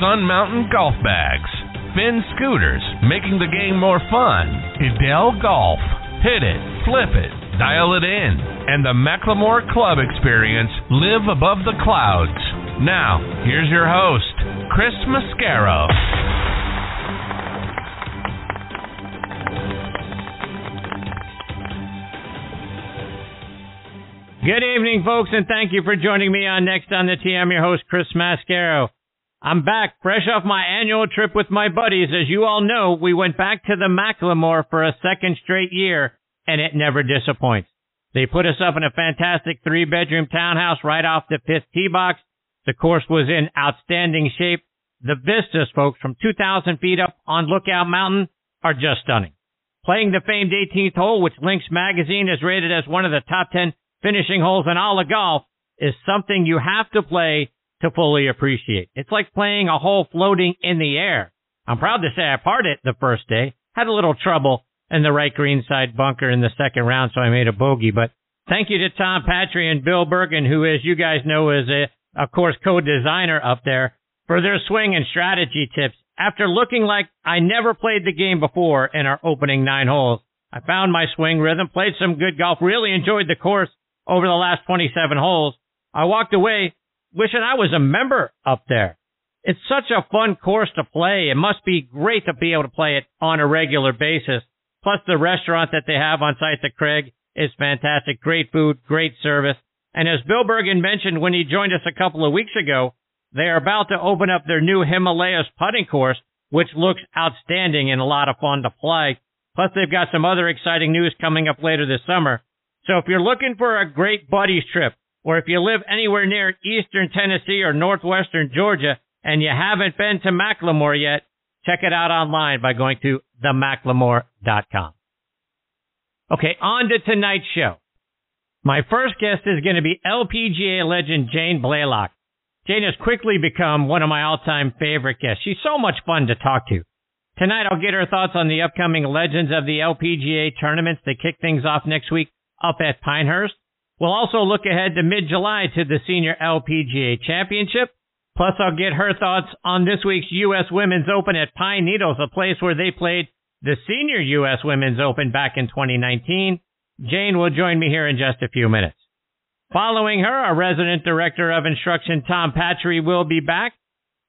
Sun Mountain Golf Bags, Finn Scooters, making the game more fun. Edel Golf, hit it, flip it, dial it in. And the McLemore Club Experience, live above the clouds. Now, here's your host, Chris Mascaro. Good evening, folks, and thank you for joining me on Next on the Tee. I'm your host, Chris Mascaro. I'm back, fresh off my annual trip with my buddies. As you all know, we went back to the McLemore for a second straight year, and it never disappoints. They put us up in a fantastic three-bedroom townhouse right off the fifth tee box. The course was in outstanding shape. The vistas, folks, from 2,000 feet up on Lookout Mountain are just stunning. Playing the famed 18th hole, which Links Magazine has rated as one of the top 10 finishing holes in all of golf, is something you have to play to fully appreciate. It's like playing a hole floating in the air. I'm proud to say I parred it the first day, had a little trouble in the right greenside bunker in the second round, so I made a bogey. But thank you to Tom Patri and Bill Bergen, who, as you guys know, is a course co-designer up there, for their swing and strategy tips. After looking like I never played the game before in our opening 9 holes, I found my swing rhythm, played some good golf, really enjoyed the course. Over the last 27 holes, I walked away wishing I was a member up there. It's such a fun course to play. It must be great to be able to play it on a regular basis. Plus, the restaurant that they have on site, the Craig, is fantastic. Great food, great service. And as Bill Bergen mentioned when he joined us a couple of weeks ago, they are about to open up their new Himalayas putting course, which looks outstanding and a lot of fun to play. Plus, they've got some other exciting news coming up later this summer. So if you're looking for a great buddies trip, or if you live anywhere near eastern Tennessee or northwestern Georgia and you haven't been to McLemore yet, check it out online by going to themclemore.com. Okay, on to tonight's show. My first guest is going to be LPGA legend Jane Blalock. Jane has quickly become one of my all-time favorite guests. She's so much fun to talk to. Tonight I'll get her thoughts on the upcoming Legends of the LPGA tournaments that kick things off next week up at Pinehurst. We'll also look ahead to mid-July to the Senior LPGA Championship. Plus, I'll get her thoughts on this week's U.S. Women's Open at Pine Needles, a place where they played the Senior U.S. Women's Open back in 2019. Jane will join me here in just a few minutes. Following her, our resident director of instruction, Tom Patri, will be back.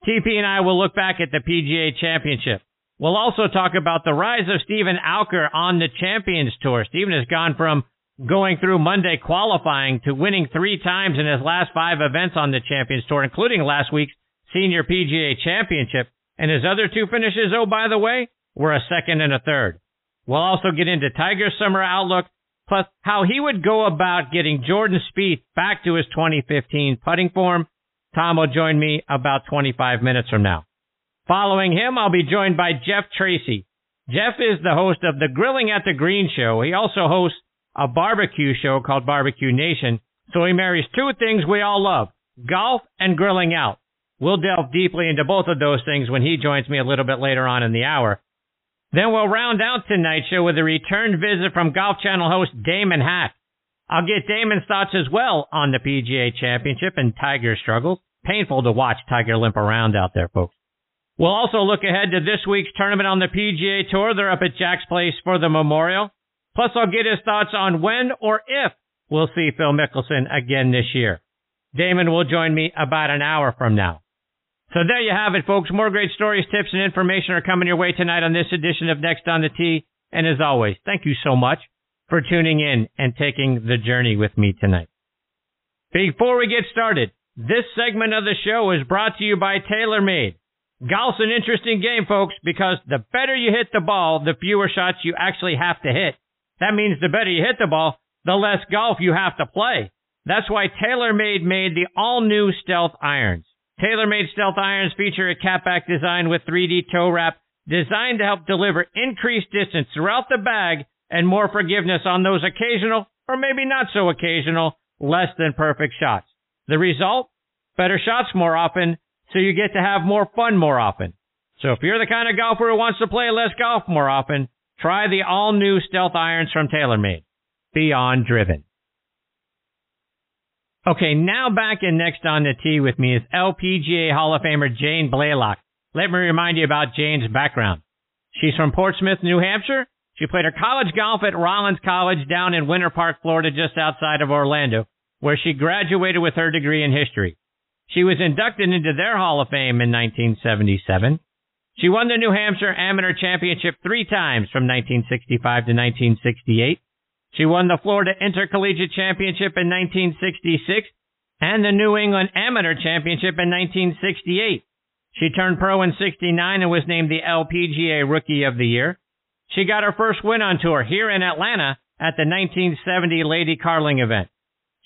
TP and I will look back at the PGA Championship. We'll also talk about the rise of Steven Alker on the Champions Tour. Steven has gone from going through Monday qualifying to winning 3 times in his last 5 events on the Champions Tour, including last week's Senior PGA Championship. And his other 2 finishes, oh, by the way, were a second and a third. We'll also get into Tiger's summer outlook, plus how he would go about getting Jordan Spieth back to his 2015 putting form. Tom will join me about 25 minutes from now. Following him, I'll be joined by Jeff Tracy. Jeff is the host of the Grilling at the Green show. He also hosts a barbecue show called Barbecue Nation. So he marries 2 things we all love, golf and grilling out. We'll delve deeply into both of those things when he joins me a little bit later on in the hour. Then we'll round out tonight's show with a return visit from Golf Channel host Damon Hack. I'll get Damon's thoughts as well on the PGA Championship and Tiger's struggles. Painful to watch Tiger limp around out there, folks. We'll also look ahead to this week's tournament on the PGA Tour. They're up at Jack's Place for the Memorial. Plus, I'll get his thoughts on when or if we'll see Phil Mickelson again this year. Damon will join me about an hour from now. So there you have it, folks. More great stories, tips, and information are coming your way tonight on this edition of Next on the Tee. And as always, thank you so much for tuning in and taking the journey with me tonight. Before we get started, this segment of the show is brought to you by TaylorMade. Golf's an interesting game, folks, because the better you hit the ball, the fewer shots you actually have to hit. That means the better you hit the ball, the less golf you have to play. That's why TaylorMade made the all-new Stealth irons. TaylorMade Stealth irons feature a catback design with 3D toe wrap designed to help deliver increased distance throughout the bag and more forgiveness on those occasional, or maybe not so occasional, less than perfect shots. The result? Better shots more often, so you get to have more fun more often. So if you're the kind of golfer who wants to play less golf more often, try the all-new Stealth irons from TaylorMade. Beyond driven. Okay, now back in Next on the Tee with me is LPGA Hall of Famer Jane Blalock. Let me remind you about Jane's background. She's from Portsmouth, New Hampshire. She played her college golf at Rollins College down in Winter Park, Florida, just outside of Orlando, where she graduated with her degree in history. She was inducted into their Hall of Fame in 1977. She won the New Hampshire Amateur Championship 3 times from 1965 to 1968. She won the Florida Intercollegiate Championship in 1966 and the New England Amateur Championship in 1968. She turned pro in 69 and was named the LPGA Rookie of the Year. She got her first win on tour here in Atlanta at the 1970 Lady Carling event.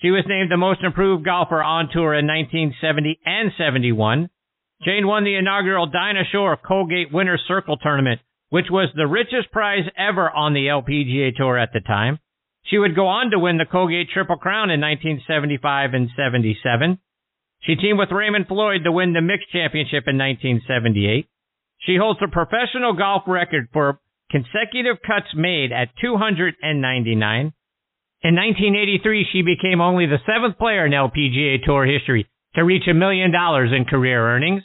She was named the most improved golfer on tour in 1970 and 71. Jane won the inaugural Dinah Shore Colgate Winner's Circle Tournament, which was the richest prize ever on the LPGA Tour at the time. She would go on to win the Colgate Triple Crown in 1975 and 77. She teamed with Raymond Floyd to win the Mixed Championship in 1978. She holds a professional golf record for consecutive cuts made at 299. In 1983, she became only the 7th player in LPGA Tour history to reach $1 million in career earnings.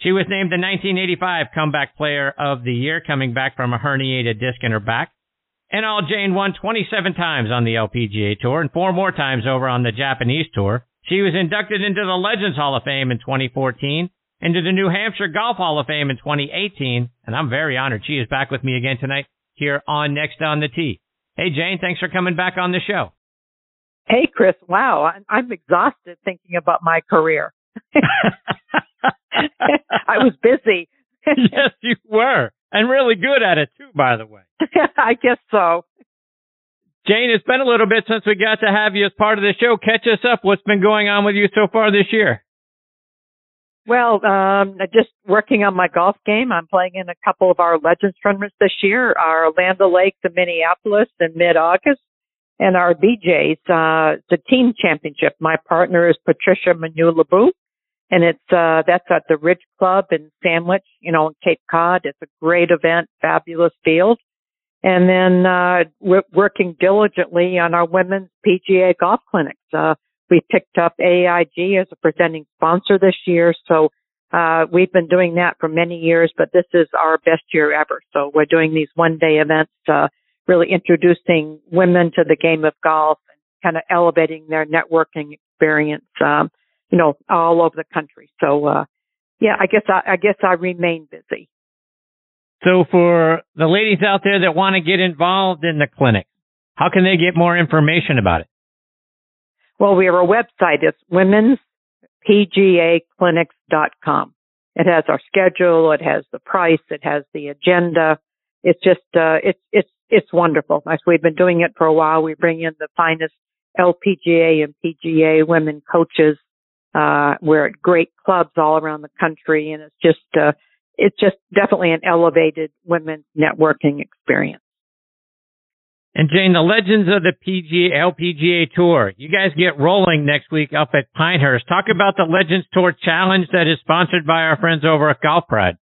She was named the 1985 Comeback Player of the Year, coming back from a herniated disc in her back. In all, Jane won 27 times on the LPGA Tour and 4 more times over on the Japanese Tour. She was inducted into the Legends Hall of Fame in 2014, into the New Hampshire Golf Hall of Fame in 2018, and I'm very honored she is back with me again tonight here on Next on the Tee. Hey, Jane, thanks for coming back on the show. Hey, Chris. Wow, I'm exhausted thinking about my career. I was busy. Yes, you were. And really good at it, too, by the way. I guess so. Jane, it's been a little bit since we got to have you as part of the show. Catch us up. What's been going on with you so far this year? Well, just working on my golf game. I'm playing in a couple of our Legends tournaments this year, our Land O'Lakes in Minneapolis in mid-August, and our BJs, the team championship. My partner is Patricia Manu-Labou, and that's at the Ridge Club in Sandwich, in Cape Cod. It's a great event, fabulous field. And then we're working diligently on our women's PGA golf clinics. We picked up AIG as a presenting sponsor this year, so we've been doing that for many years, but this is our best year ever. So we're doing these one-day events, really introducing women to the game of golf and kind of elevating their networking experience, all over the country. So, I guess I remain busy. So for the ladies out there that want to get involved in the clinic, how can they get more information about it? Well, we have a website. It's womenspgaclinics.com. It has our schedule. It has the price. It has the agenda. It's just, it's wonderful. As we've been doing it for a while, we bring in the finest LPGA and PGA women coaches. We're at great clubs all around the country, and it's just definitely an elevated women's networking experience. And Jane, the Legends of the LPGA Tour, you guys get rolling next week up at Pinehurst. Talk about the Legends Tour Challenge that is sponsored by our friends over at Golf Pride.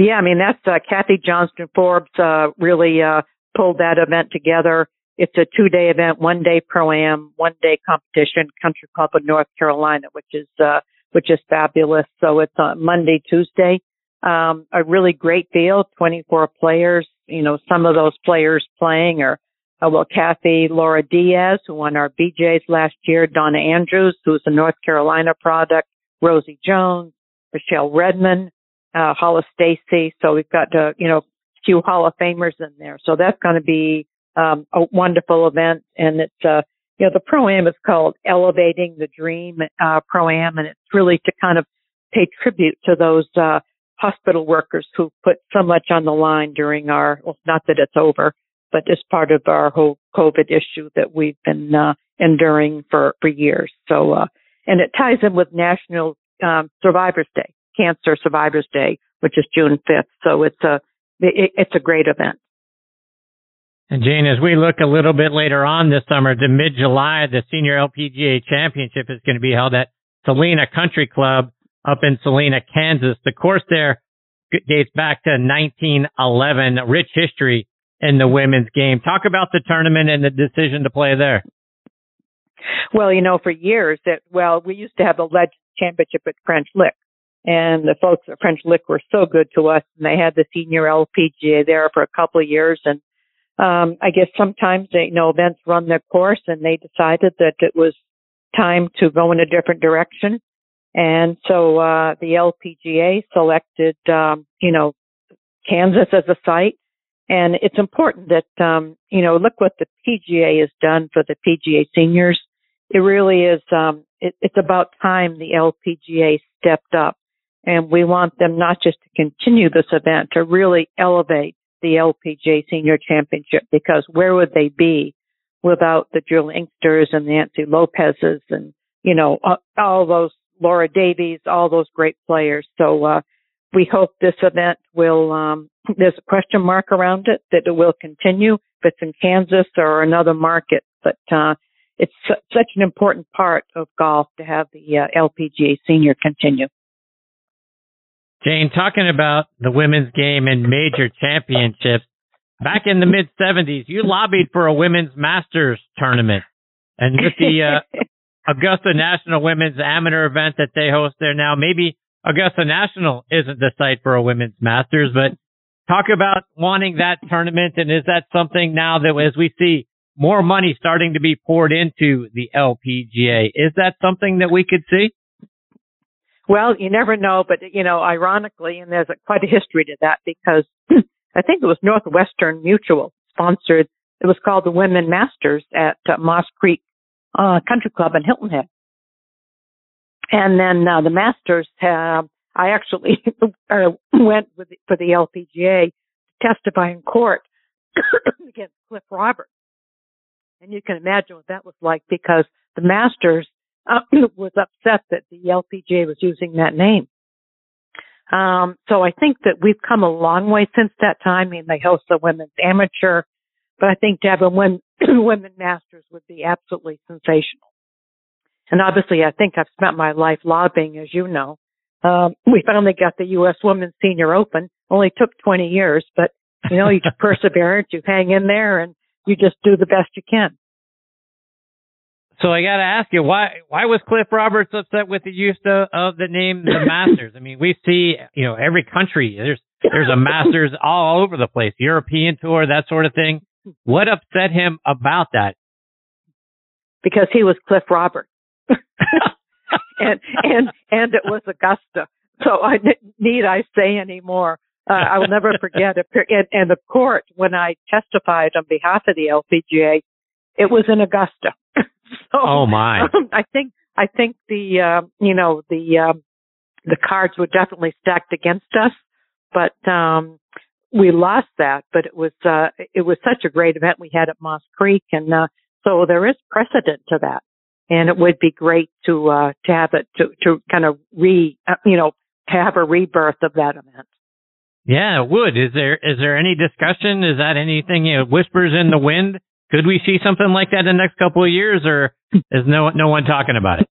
Yeah, that's Kathy Johnston Forbes really pulled that event together. It's a 2-day event, 1-day pro-am, 1-day competition, Country Club of North Carolina, which is fabulous. So it's on Monday, Tuesday. A really great field, 24 players. Some of those players playing are, Kathy, Laura Diaz, who won our BJs last year, Donna Andrews, who's a North Carolina product, Rosie Jones, Michelle Redmond, Hollis Stacy. So we've got, a few Hall of Famers in there. So that's going to be a wonderful event. And it's, the Pro-Am is called Elevating the Dream Pro-Am, and it's really to kind of pay tribute to those hospital workers who put so much on the line during our, well, not that it's over, but as part of our whole COVID issue that we've been enduring for years. So, and it ties in with National Survivors Day, Cancer Survivors Day, which is June 5th. So it's a great event. And Jane, as we look a little bit later on this summer to mid-July, the Senior LPGA Championship is going to be held at Salina Country Club up in Salina, Kansas. The course there dates back to 1911, a rich history in the women's game. Talk about the tournament and the decision to play there. Well, for years, we used to have the Legends Championship at French Lick, and the folks at French Lick were so good to us, and they had the Senior LPGA there for a couple of years, and I guess sometimes they events run their course, and they decided that it was time to go in a different direction. And so the LPGA selected, Kansas as a site. And it's important that, look what the PGA has done for the PGA seniors. It really is, it's about time the LPGA stepped up. And we want them not just to continue this event, to really elevate the LPGA Senior Championship, because where would they be without the Jill Inksters and the Nancy Lopez's and, all those, Laura Davies, all those great players. So we hope this event will, there's a question mark around it, that it will continue, if it's in Kansas or another market. But it's such an important part of golf to have the LPGA Senior continue. Jane, talking about the women's game and major championships, back in the mid-'70s, you lobbied for a women's masters tournament. And with the Augusta National Women's Amateur event that they host there now, maybe Augusta National isn't the site for a women's masters, but talk about wanting that tournament. And is that something now that as we see more money starting to be poured into the LPGA, is that something that we could see? Well, you never know, but ironically, and there's quite a history to that, because I think it was Northwestern Mutual sponsored. It was called the Women Masters at Moss Creek Country Club in Hilton Head. And then the Masters, I actually went for the LPGA to testify in court against Cliff Roberts. And you can imagine what that was like, because the Masters was upset that the LPGA was using that name. So I think that we've come a long way since that time. I mean, they host the Women's Amateur, but I think to have a Women's Masters would be absolutely sensational. And obviously, I think I've spent my life lobbying, as you know. We finally got the U.S. Women's Senior Open. Only took 20 years, but, you perseverance, you hang in there, and you just do the best you can. So I got to ask you, why was Cliff Roberts upset with the use of the name the Masters? I mean, we see, every country, there's a Masters all over the place, European Tour, that sort of thing. What upset him about that? Because he was Cliff Roberts. and it was Augusta. So I say any more. I will never forget in the court when I testified on behalf of the LPGA. It was in Augusta. So, oh my! I think the cards were definitely stacked against us, but we lost that. But it was such a great event we had at Moss Creek, and so there is precedent to that. And it would be great to have it to kind of have a rebirth of that event. Yeah, it would. Is there any discussion? Is that anything? Whispers in the wind. Could we see something like that in the next couple of years, or is no one talking about it?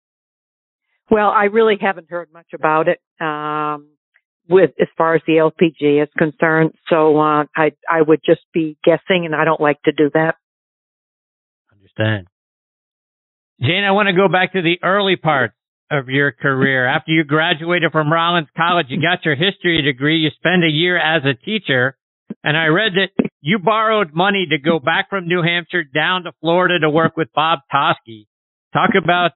Well, I really haven't heard much about it as far as the LPGA is concerned. So I would just be guessing, and I don't like to do that. Understand. Jane, I want to go back to the early parts of your career. After you graduated from Rollins College, you got your history degree. You spent a year as a teacher. And I read that you borrowed money to go back from New Hampshire down to Florida to work with Bob Toski. Talk about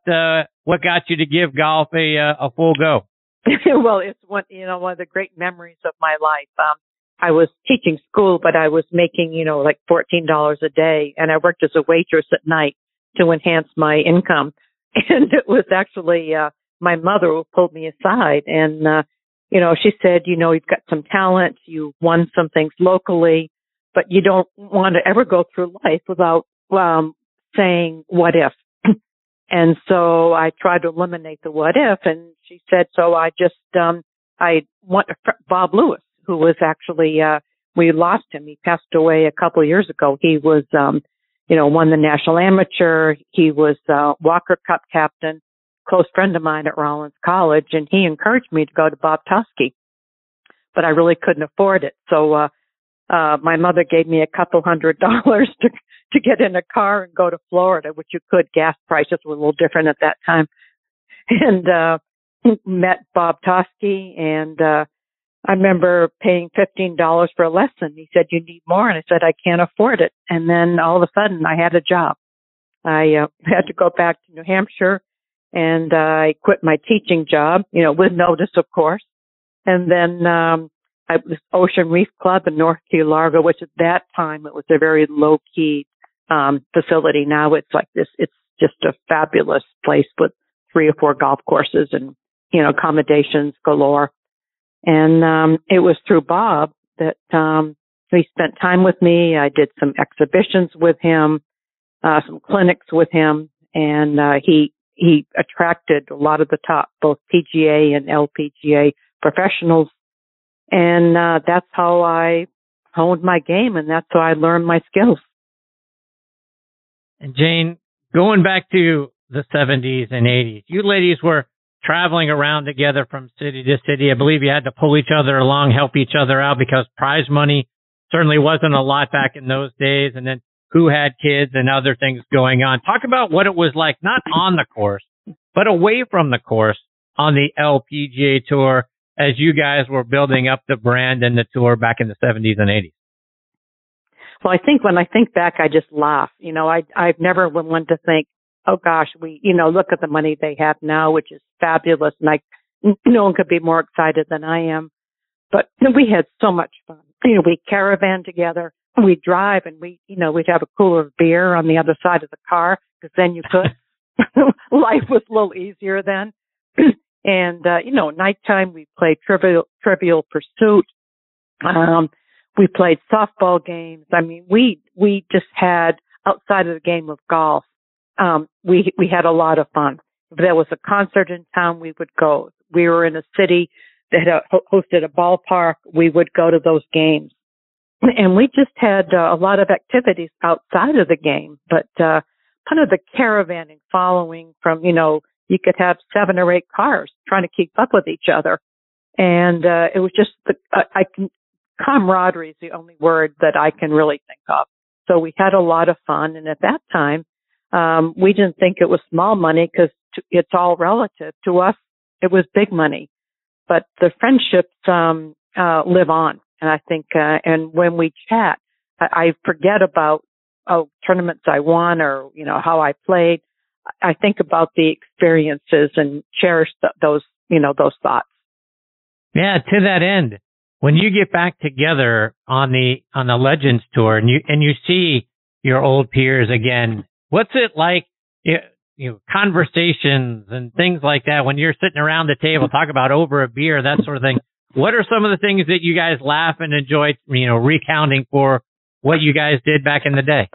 what got you to give golf a full go. Well, it's one of the great memories of my life. I was teaching school, but I was making, like $14 a day. And I worked as a waitress at night to enhance my income. And it was actually my mother who pulled me aside. And, she said, you've got some talent. You won some things locally, but you don't want to ever go through life without saying what if. And so I tried to eliminate the what if. And she said, so I just, I want Bob Lewis, who was actually, we lost him. He passed away a couple of years ago. He was, you know, won the National Amateur. He was Walker Cup captain, close friend of mine at Rollins College, and he encouraged me to go to Bob Toski, but I really couldn't afford it. So my mother gave me a couple $100 to get in a car and go to Florida, which you could. Gas prices were a little different at that time. And met Bob Toski, and I remember paying $15 for a lesson. He said, you need more. And I said, I can't afford it. And then all of a sudden, I had a job. I had to go back to New Hampshire, and I quit my teaching job, you know, with notice, of course. And then I was Ocean Reef Club in North Key Largo, which at that time, it was a very low-key facility. Now it's like this. It's just a fabulous place with 3 or 4 golf courses and, you know, accommodations galore. And it was through Bob that he spent time with me. I did some exhibitions with him, some clinics with him, and he attracted a lot of the top, both PGA and LPGA professionals. And that's how I honed my game, and that's how I learned my skills. And Jane, going back to the 70s and 80s, you ladies were traveling around together from city to city. I believe you had to pull each other along, help each other out, because prize money certainly wasn't a lot back in those days. And then who had kids and other things going on. Talk about what it was like, not on the course, but away from the course on the LPGA Tour as you guys were building up the brand and the tour back in the 70s and 80s. Well, I think when I think back, I just laugh. You know, I've never been one to think, oh gosh, we, you know, look at the money they have now, which is fabulous. And no one could be more excited than I am. But we had so much fun. You know, we caravan together, we drive, and we, you know, we'd have a cooler of beer on the other side of the car because then you could. Life was a little easier then. And, you know, nighttime we played Trivial Pursuit. We played softball games. I mean, we just had, outside of the game of golf, we had a lot of fun. If there was a concert in town, we would go. We were in a city that hosted a ballpark. We would go to those games. And we just had a lot of activities outside of the game, but kind of the caravanning following from, you know, you could have 7 or 8 cars trying to keep up with each other. And it was just camaraderie is the only word that I can really think of. So we had a lot of fun. And at that time, we didn't think it was small money because it's all relative. To us, it was big money. But the friendships live on, and I think. And when we chat, I forget about tournaments I won or you know how I played. I think about the experiences and cherish those you know those thoughts. Yeah. To that end, when you get back together on the Legends Tour and you see your old peers again. What's it like, you know, conversations and things like that when you're sitting around the table, talk about over a beer, that sort of thing. What are some of the things that you guys laugh and enjoy, you know, recounting for what you guys did back in the day?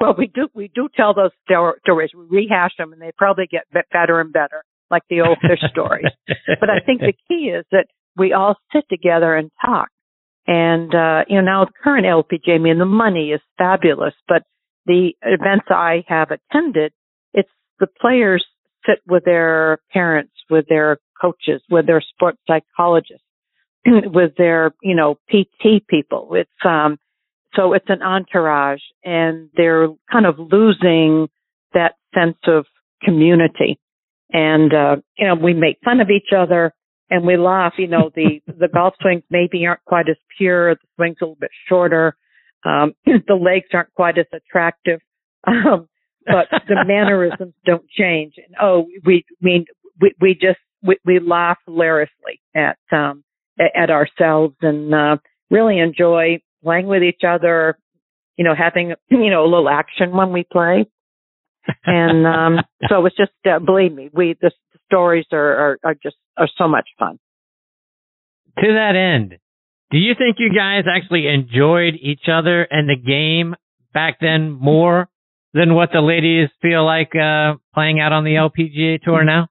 Well, we do tell those stories. We rehash them and they probably get better and better, like the old fish stories. But I think the key is that we all sit together and talk. And, you know, now the current LPGA, I mean, the money is fabulous, but the events I have attended, it's the players sit with their parents, with their coaches, with their sports psychologists, with their, you know, PT people. It's, so it's an entourage and they're kind of losing that sense of community. And, you know, we make fun of each other and we laugh, you know, the golf swings maybe aren't quite as pure. The swing's a little bit shorter. The legs aren't quite as attractive, but the mannerisms don't change. And we laugh hilariously at ourselves and really enjoy playing with each other. You know, having you know a little action when we play, and so it's just believe me, the stories are so much fun. To that end. Do you think you guys actually enjoyed each other and the game back then more than what the ladies feel like playing out on the LPGA Tour now?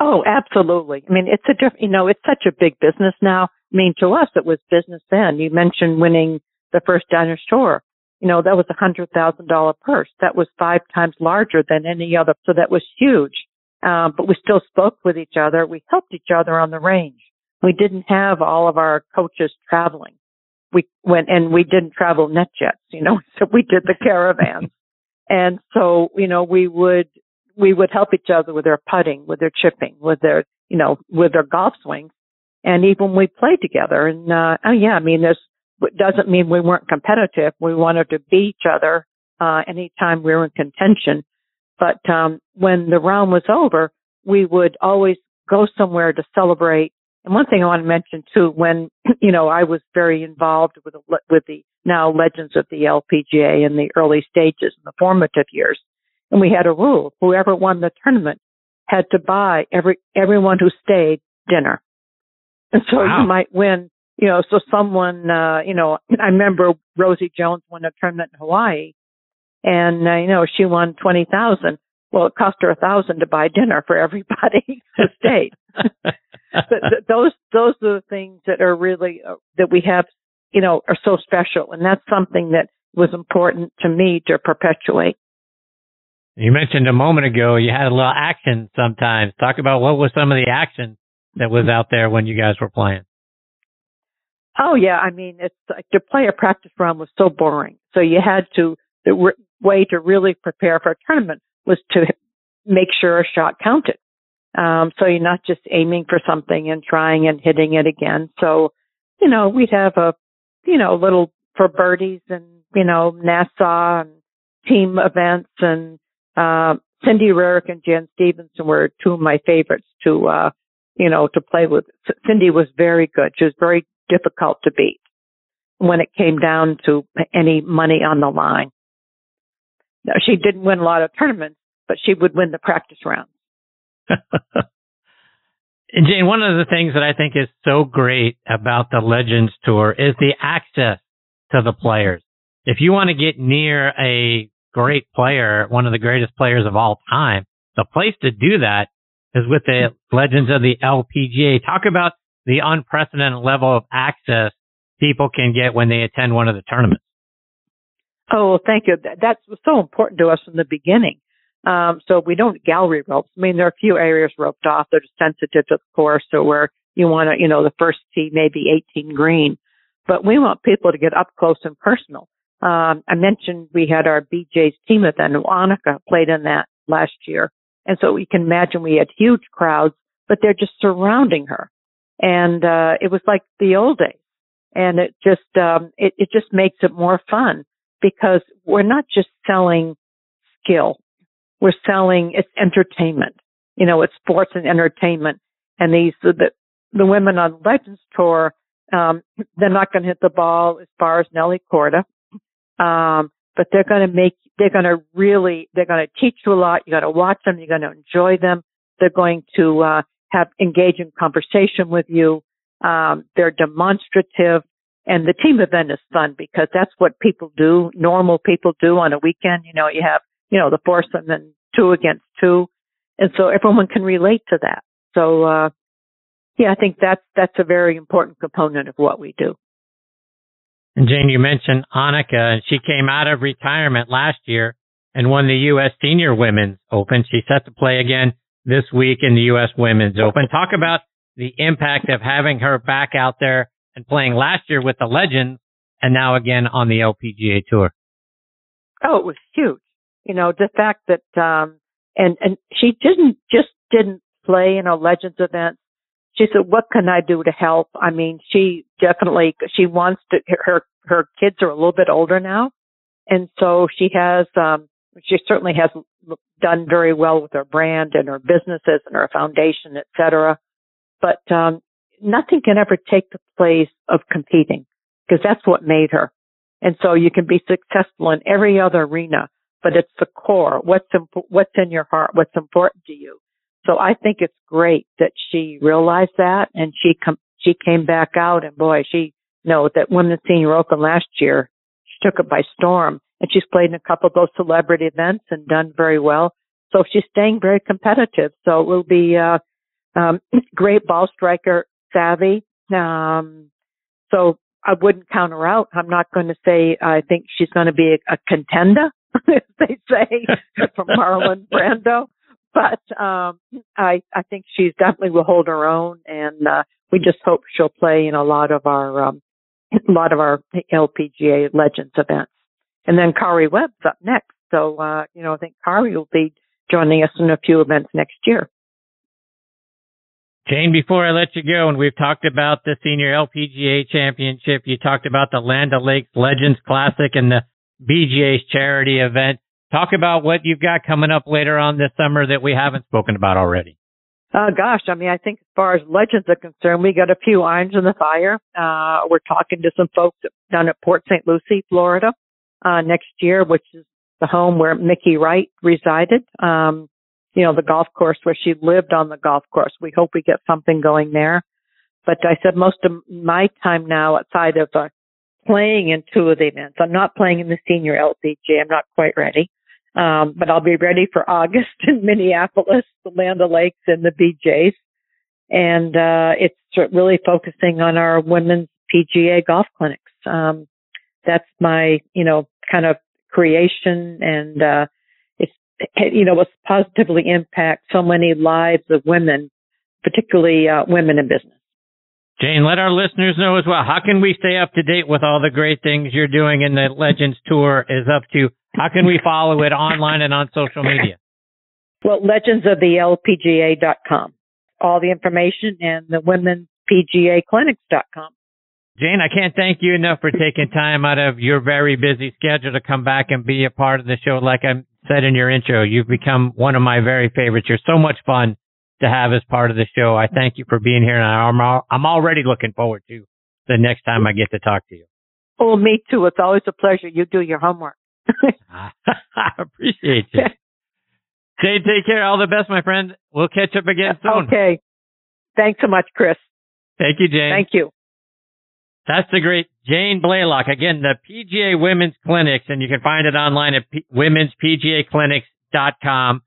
Oh, absolutely. I mean, it's a different, you know, it's such a big business now. I mean, to us, it was business then. You mentioned winning the first Diners Tour. You know, that was a $100,000 purse. That was 5 times larger than any other. So that was huge. But we still spoke with each other. We helped each other on the range. We didn't have all of our coaches traveling. We went and we didn't travel net jets, you know, so we did the caravans. And so, you know, we would help each other with their putting, with their chipping, with their, you know, with their golf swings. And even we played together. And, I mean, this doesn't mean we weren't competitive. We wanted to beat each other, anytime we were in contention. But, when the round was over, we would always go somewhere to celebrate. And one thing I want to mention too, when, you know, I was very involved with the now Legends of the LPGA in the early stages, in the formative years. And we had a rule. Whoever won the tournament had to buy everyone who stayed dinner. And so wow. You might win, you know, so someone, you know, I remember Rosie Jones won a tournament in Hawaii and, you know, she won 20,000. Well, it cost her 1,000 to buy dinner for everybody who stayed. But those are the things that are really, that we have, you know, are so special. And that's something that was important to me to perpetuate. You mentioned a moment ago you had a little action sometimes. Talk about what was some of the action that was out there when you guys were playing. Oh, yeah. I mean, it's like to play a practice round was so boring. So you had to, the way to really prepare for a tournament was to make sure a shot counted. So you're not just aiming for something and trying and hitting it again. So, you know, we'd have a, you know, little for birdies and, you know, Nassau and team events and, Cindy Rarick and Jan Stevenson were two of my favorites to, you know, to play with. Cindy was very good. She was very difficult to beat when it came down to any money on the line. Now, she didn't win a lot of tournaments, but she would win the practice rounds. And Jane, one of the things that I think is so great about the Legends Tour is the access to the players. If you want to get near a great player, one of the greatest players of all time, the place to do that is with the Legends of the LPGA. Talk about the unprecedented level of access people can get when they attend one of the tournaments. Oh, thank you. That was so important to us from the beginning. So we don't gallery ropes. I mean, there are a few areas roped off that are sensitive to the course or where you want to, you know, the first tee maybe 18 green. But we want people to get up close and personal. I mentioned we had our BJs team event, and Annika played in that last year. And so you can imagine we had huge crowds, but they're just surrounding her. And, it was like the old days. And it just, it just makes it more fun because we're not just selling skill. We're selling, it's entertainment. You know, it's sports and entertainment. And these, the women on Legends Tour, they're not going to hit the ball as far as Nelly Korda. But they're going to teach you a lot. You're going to watch them. You're going to enjoy them. They're going to, have engaging conversation with you. They're demonstrative, and the team event is fun because that's what people do. Normal people do on a weekend. You know, you have, you know, the foursome and 2 against 2. And so everyone can relate to that. So, I think that's a very important component of what we do. And Jane, you mentioned Annika, and she came out of retirement last year and won the U.S. Senior Women's Open. She's set to play again this week in the U.S. Women's Open. Talk about the impact of having her back out there and playing last year with the Legends and now again on the LPGA Tour. Oh, it was huge. You know, the fact that, and she didn't play in a Legends event. She said, what can I do to help? I mean, she wants to, her kids are a little bit older now. And so she certainly has done very well with her brand and her businesses and her foundation, et cetera. But, nothing can ever take the place of competing because that's what made her. And so you can be successful in every other arena, but it's the core. What's in your heart? What's important to you? So I think it's great that she realized that, and she came back out, and boy, she, you know, that Women's Senior Open last year, she took it by storm, and she's played in a couple of those celebrity events and done very well. So she's staying very competitive. So it will be, Great ball striker, savvy. So I wouldn't count her out. I'm not going to say I think she's going to be a contender, as they say, from Marlon Brando. But I think she's definitely will hold her own, and we just hope she'll play in a lot of our LPGA Legends events. And then Kari Webb's up next. So, I think Kari will be joining us in a few events next year. Jane, before I let you go, and we've talked about the Senior LPGA Championship, you talked about the Land O'Lakes Legends Classic and the BJ's charity event. Talk about what you've got coming up later on this summer that we haven't spoken about already. I think as far as Legends are concerned, we got a few irons in the fire. We're talking to some folks down at Port St. Lucie, Florida, next year, which is the home where Mickey Wright resided. The golf course where she lived on the golf course. We hope we get something going there. But I said most of my time now outside of playing in two of the events. I'm not playing in the Senior LPGA. I'm not quite ready. But I'll be ready for August in Minneapolis, the Land O'Lakes, and the BJs. And it's really focusing on our women's PGA golf clinics. That's my, kind of creation, and it's positively impact so many lives of women, particularly women in business. Jane, let our listeners know as well, how can we stay up to date with all the great things you're doing and the Legends Tour is up to? How can we follow it online and on social media? Well, legendsofthelpga.com. All the information, and the womenspgaclinics.com. Jane, I can't thank you enough for taking time out of your very busy schedule to come back and be a part of the show. Like I said in your intro, you've become one of my very favorites. You're so much fun to have as part of the show. I thank you for being here, and I'm already looking forward to the next time I get to talk to you. Oh, me too. It's always a pleasure. You do your homework. I appreciate you. Jane, take care. All the best, my friend. We'll catch up again soon. Okay. Thanks so much, Chris. Thank you, Jane. Thank you. That's the great Jane Blalock. Again, the PGA Women's Clinics, and you can find it online at womenspgaclinics.com.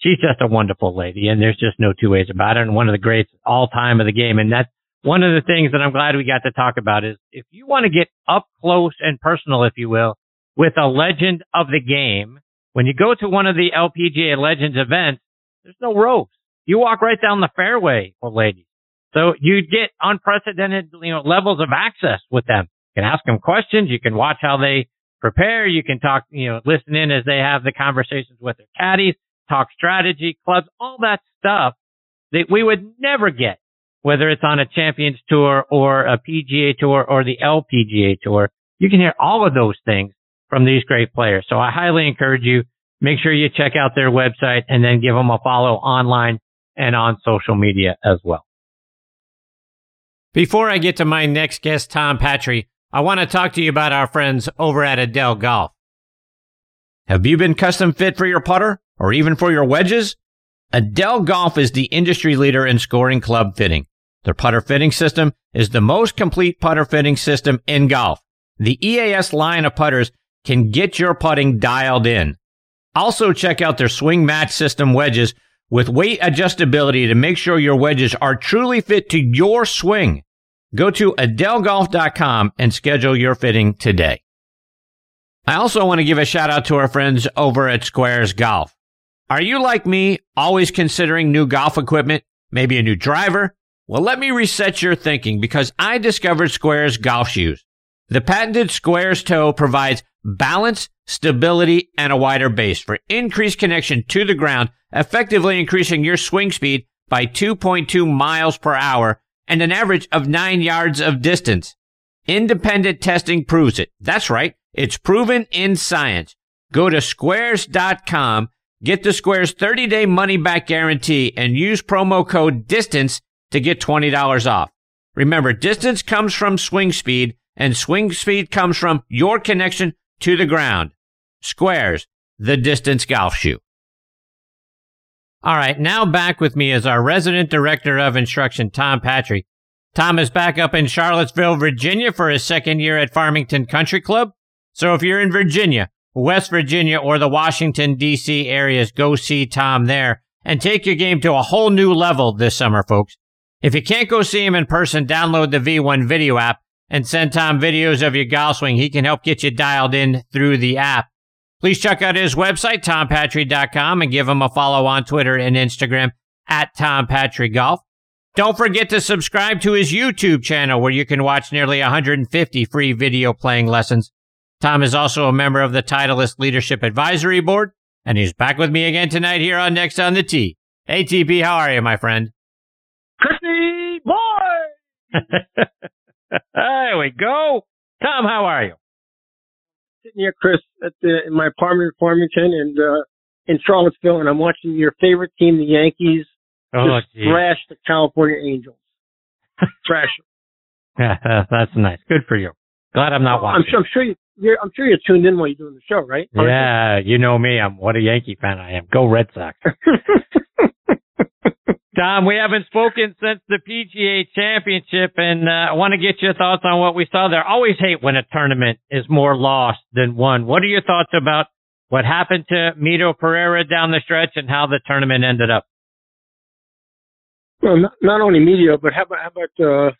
She's just a wonderful lady, and there's just no two ways about it, and one of the greats all time of the game. And that's one of the things that I'm glad we got to talk about is if you want to get up close and personal, if you will, with a legend of the game, when you go to one of the LPGA Legends events, there's no ropes. You walk right down the fairway, old lady. So you get unprecedented, levels of access with them. You can ask them questions. You can watch how they prepare. You can talk, listen in as they have the conversations with their caddies, talk strategy, clubs, all that stuff that we would never get, whether it's on a Champions Tour or a PGA Tour or the LPGA Tour. You can hear all of those things from these great players. So I highly encourage you, make sure you check out their website and then give them a follow online and on social media as well. Before I get to my next guest, Tom Patri, I want to talk to you about our friends over at Adele Golf. Have you been custom fit for your putter or even for your wedges? Adele Golf is the industry leader in scoring club fitting. Their putter fitting system is the most complete putter fitting system in golf. The EAS line of putters can get your putting dialed in. Also check out their swing match system wedges with weight adjustability to make sure your wedges are truly fit to your swing. Go to adellegolf.com and schedule your fitting today. I also want to give a shout out to our friends over at Squares Golf. Are you like me, always considering new golf equipment, maybe a new driver? Well, let me reset your thinking because I discovered Squares Golf Shoes. The patented Squares toe provides balance, stability, and a wider base for increased connection to the ground, effectively increasing your swing speed by 2.2 miles per hour and an average of 9 yards of distance. Independent testing proves it. That's right. It's proven in science. Go to squares.com, get the Squares 30-day money-back guarantee, and use promo code DISTANCE to get $20 off. Remember, distance comes from swing speed, and swing speed comes from your connection to the ground. Squares, the distance golf shoe. All right, now back with me is our resident director of instruction, Tom Patri. Tom is back up in Charlottesville, Virginia for his second year at Farmington Country Club. So if you're in Virginia, West Virginia, or the Washington, D.C. areas, go see Tom there and take your game to a whole new level this summer, folks. If you can't go see him in person, download the V1 video app and send Tom videos of your golf swing. He can help get you dialed in through the app. Please check out his website, tompatri.com, and give him a follow on Twitter and Instagram at TomPatriGolf. Don't forget to subscribe to his YouTube channel, where you can watch nearly 150 free video playing lessons. Tom is also a member of the Titleist Leadership Advisory Board, and he's back with me again tonight here on Next on the Tee. Hey, TP, how are you, my friend? Christy boy! There we go. Tom, how are you? Sitting here, Chris, in my apartment in Farmington and in Charlottesville, and I'm watching your favorite team, the Yankees, thrash the California Angels. Thrash them. That's nice. Good for you. Glad I'm not watching. I'm sure you're tuned in while you're doing the show, right? Yeah, you know me. I'm what a Yankee fan I am. Go Red Sox. Tom, we haven't spoken since the PGA Championship, and I want to get your thoughts on what we saw there. I always hate when a tournament is more lost than won. What are your thoughts about what happened to Mito Pereira down the stretch and how the tournament ended up? Well, not only Mito, but how about Mr.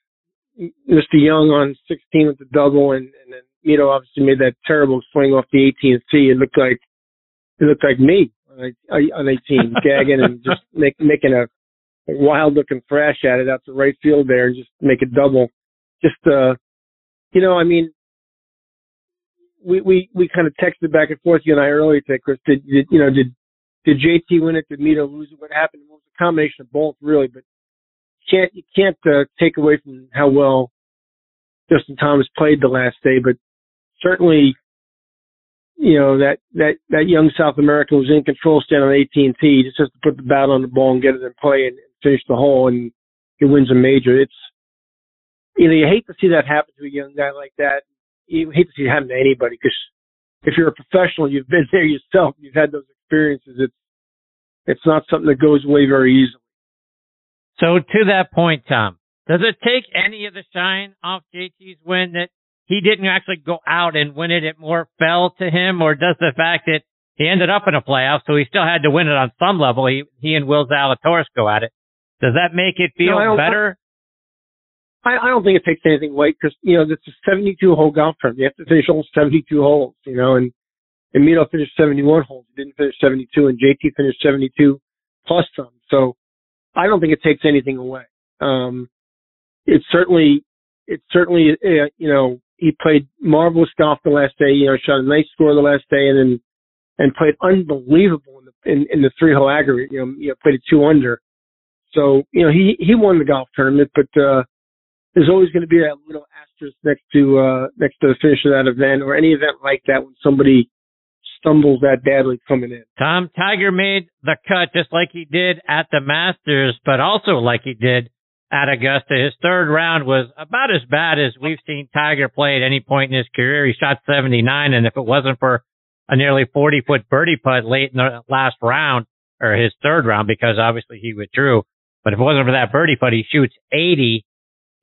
Young on 16 with the double, and then Mito obviously made that terrible swing off the 18th tee. It looked like me on 18, gagging and just making a wild-looking thrash at it out to right field there and just make a double. Just, we kind of texted back and forth, you and I, earlier today, Chris. Did JT win it? Did Mito lose it? What happened? It was a combination of both, really. But you can't take away from how well Justin Thomas played the last day. But certainly, you know, that young South American was in control standing on 18T. He just has to put the bat on the ball and get it in play and finish the hole, and he wins a major. It's, you know, you hate to see that happen to a young guy like that. You hate to see it happen to anybody, because if you're a professional, you've been there yourself, you've had those experiences. It's not something that goes away very easily. So to that point, Tom, does it take any of the shine off JT's win that he didn't actually go out and win it? It more fell to him, or does the fact that he ended up in a playoff, so he still had to win it on some level? He and Will Zalatoris go at it. Does that make it feel better? I don't think it takes anything away, because, you know, it's a 72-hole golf term. You have to finish all 72 holes, you know, and Mito finished 71 holes. He didn't finish 72, and JT finished 72 plus some. So I don't think it takes anything away. It certainly, you know, he played marvelous golf the last day. You know, shot a nice score the last day, and played unbelievable in the three-hole aggregate. You know, played a 2 under. So, you know, he won the golf tournament, but there's always going to be that little asterisk next to the finish of that event, or any event like that, when somebody stumbles that badly coming in. Tom, Tiger made the cut just like he did at the Masters, but also like he did at Augusta. His third round was about as bad as we've seen Tiger play at any point in his career. He shot 79, and if it wasn't for a nearly 40-foot birdie putt late in the last round, or his third round, because obviously he withdrew, but if it wasn't for that birdie putt, he shoots 80.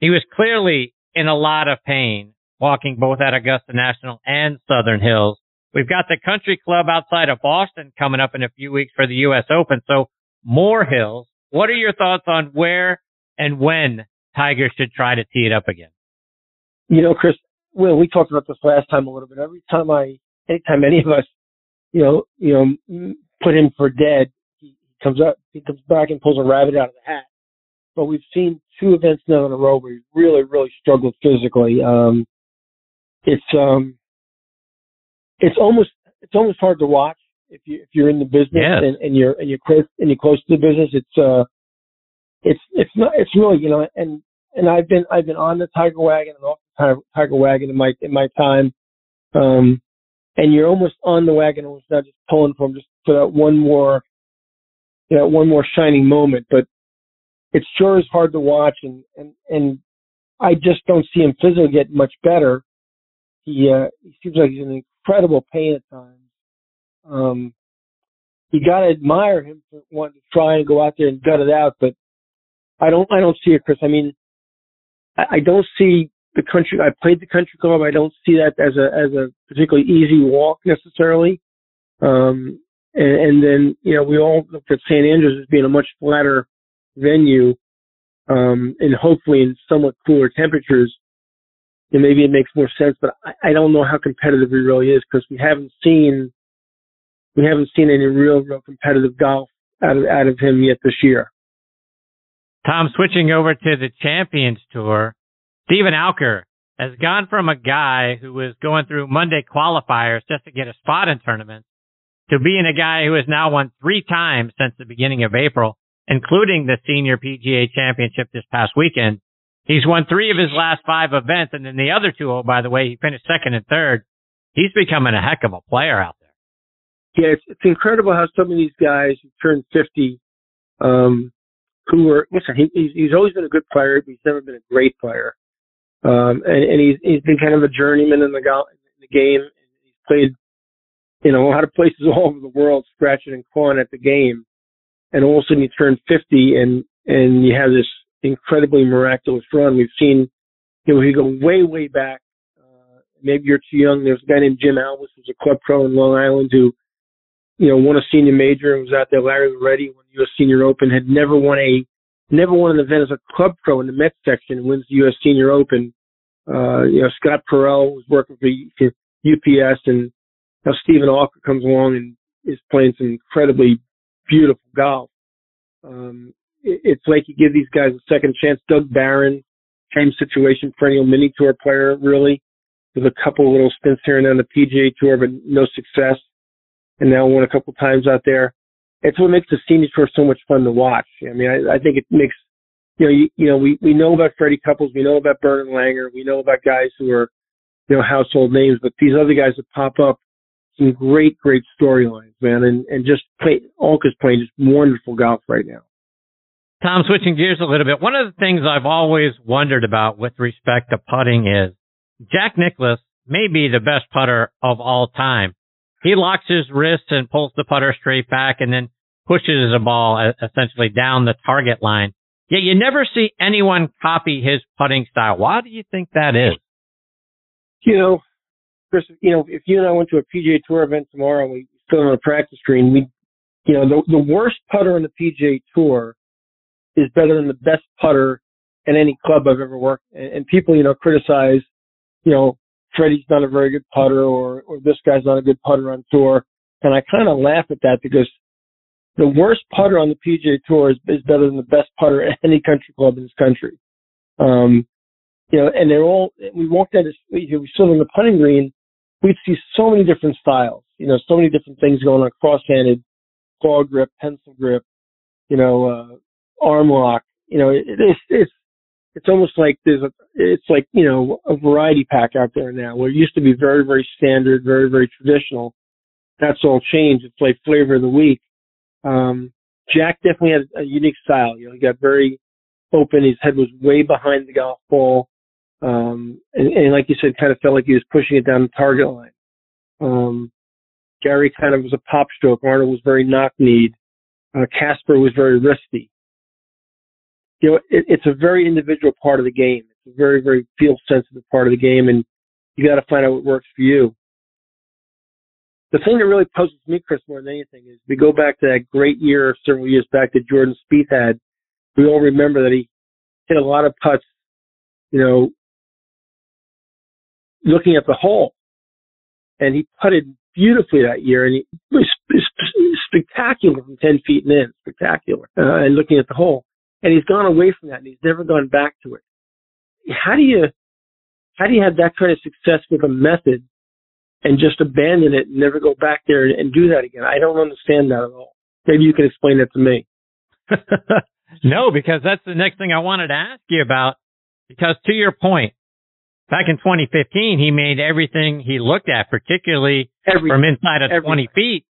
He was clearly in a lot of pain, walking both at Augusta National and Southern Hills. We've got the Country Club outside of Boston coming up in a few weeks for the U.S. Open, so more hills. What are your thoughts on where and when Tiger should try to tee it up again? You know, Chris, well, we talked about this last time a little bit. Anytime any of us, you know, put him for dead, he comes back and pulls a rabbit out of the hat. But we've seen 2 events now in a row where he really, really struggled physically. It's almost hard to watch if you're in the business, yes, and you're close to the business. It's really, you know, and I've been on the Tiger wagon and off the Tiger wagon in my time. And you're almost on the wagon, almost not just pulling for him, just for that one more shining moment. But it sure is hard to watch, and I just don't see him physically getting much better. He seems like he's in incredible pain at times. You got to admire him for wanting to try and go out there and gut it out, but I don't see it, Chris. I mean, I don't see the country. I played the Country Club. I don't see that as a particularly easy walk necessarily. And then, you know, we all looked at St. Andrews as being a much flatter venue, and hopefully in somewhat cooler temperatures. And maybe it makes more sense, but I don't know how competitive it really is, because we haven't seen any real competitive golf out of him yet this year. Tom, switching over to the Champions Tour, Steven Alker has gone from a guy who was going through Monday qualifiers just to get a spot in tournaments to being a guy who has now won 3 times since the beginning of April, including the Senior PGA Championship this past weekend. He's won 3 of his last 5 events, and then the other 2, oh, by the way, he finished 2nd and 3rd. He's becoming a heck of a player out there. Yeah, it's incredible how some of these guys who turned 50, he's always been a good player, but he's never been a great player. And he's been kind of a journeyman in the game. He's played, you know, a lot of places all over the world, scratching and clawing at the game. And all of a sudden you turn 50 and you have this incredibly miraculous run. We've seen, you know, he go way back. Maybe you're too young. There's a guy named Jim Alvis, who's a club pro in Long Island, who, you know, won a senior major and was out there. Larry Loretti won the U.S. Senior Open, had never won an event as a club pro in the Mets section, and wins the U.S. Senior Open. You know, Scott Perrell was working for UPS, and now Steven Alker comes along and is playing some incredibly beautiful golf. It's like you give these guys a second chance. Doug Barron, same situation, perennial mini tour player, really, with a couple of little stints here and there on the PGA Tour, but no success. And now won a couple times out there. It's what makes the Senior Tour so much fun to watch. I mean, I think it makes, you know, we know about Freddie Couples, we know about Bernard Langer, we know about guys who are, you know, household names, but these other guys that pop up, some great storylines, man, and just Alker's playing just wonderful golf right now. Tom, switching gears a little bit, one of the things I've always wondered about with respect to putting is Jack Nicklaus may be the best putter of all time. He locks his wrist and pulls the putter straight back and then pushes the ball essentially down the target line. Yet you never see anyone copy his putting style. Why do you think that is? You know, Chris, you know, if you and I went to a PGA Tour event tomorrow and we stood on a practice green, the worst putter on the PGA Tour is better than the best putter in any club I've ever worked. And people, you know, criticize, you know, Freddie's not a very good putter or this guy's not a good putter on tour. And I kind of laugh at that because the worst putter on the PGA Tour is better than the best putter at any country club in this country. You know, and we walked out, we stood on the putting green, we'd see so many different styles, you know, so many different things going on, cross-handed, claw grip, pencil grip, you know, arm lock, you know, it's almost like a variety pack out there now where it used to be very, very standard, very, very traditional. That's all changed. It's like flavor of the week. Jack definitely had a unique style. You know, he got very open. His head was way behind the golf ball. And like you said, kind of felt like he was pushing it down the target line. Gary kind of was a pop stroke. Arnold was very knock-kneed. Casper was very wristy. You know, it's a very individual part of the game. It's a very, very field-sensitive part of the game, and you got to find out what works for you. The thing that really puzzles me, Chris, more than anything, is we go back to that great year several years back that Jordan Spieth had. We all remember that he hit a lot of putts, you know, looking at the hole, and he putted beautifully that year, and he was spectacular from 10 feet and in, spectacular, and looking at the hole. And he's gone away from that, and he's never gone back to it. How do you have that kind of success with a method and just abandon it and never go back there and do that again? I don't understand that at all. Maybe you can explain that to me. No, because that's the next thing I wanted to ask you about. Because to your point, back in 2015, he made everything he looked at, particularly from inside of 20 feet.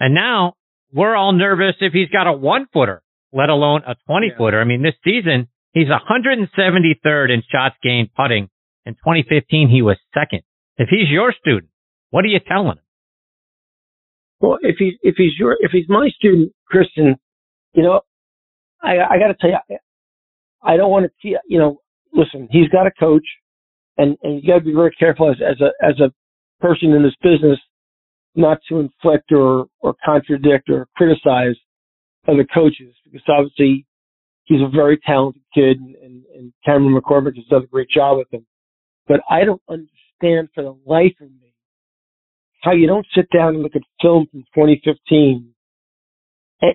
And now we're all nervous if he's got a 1-footer. Let alone a 20-footer. Yeah. I mean, this season, he's 173rd in shots gained putting. In 2015, he was 2nd. If he's your student, what are you telling him? Well, if he's my student, Kristen, you know, I got to tell you, I don't want to, you know, listen, he's got a coach, and you got to be very careful as a person in this business not to inflect or contradict or criticize other coaches, because obviously he's a very talented kid, and Cameron McCormick has done a great job with him. But I don't understand for the life of me how you don't sit down and look at film from 2015.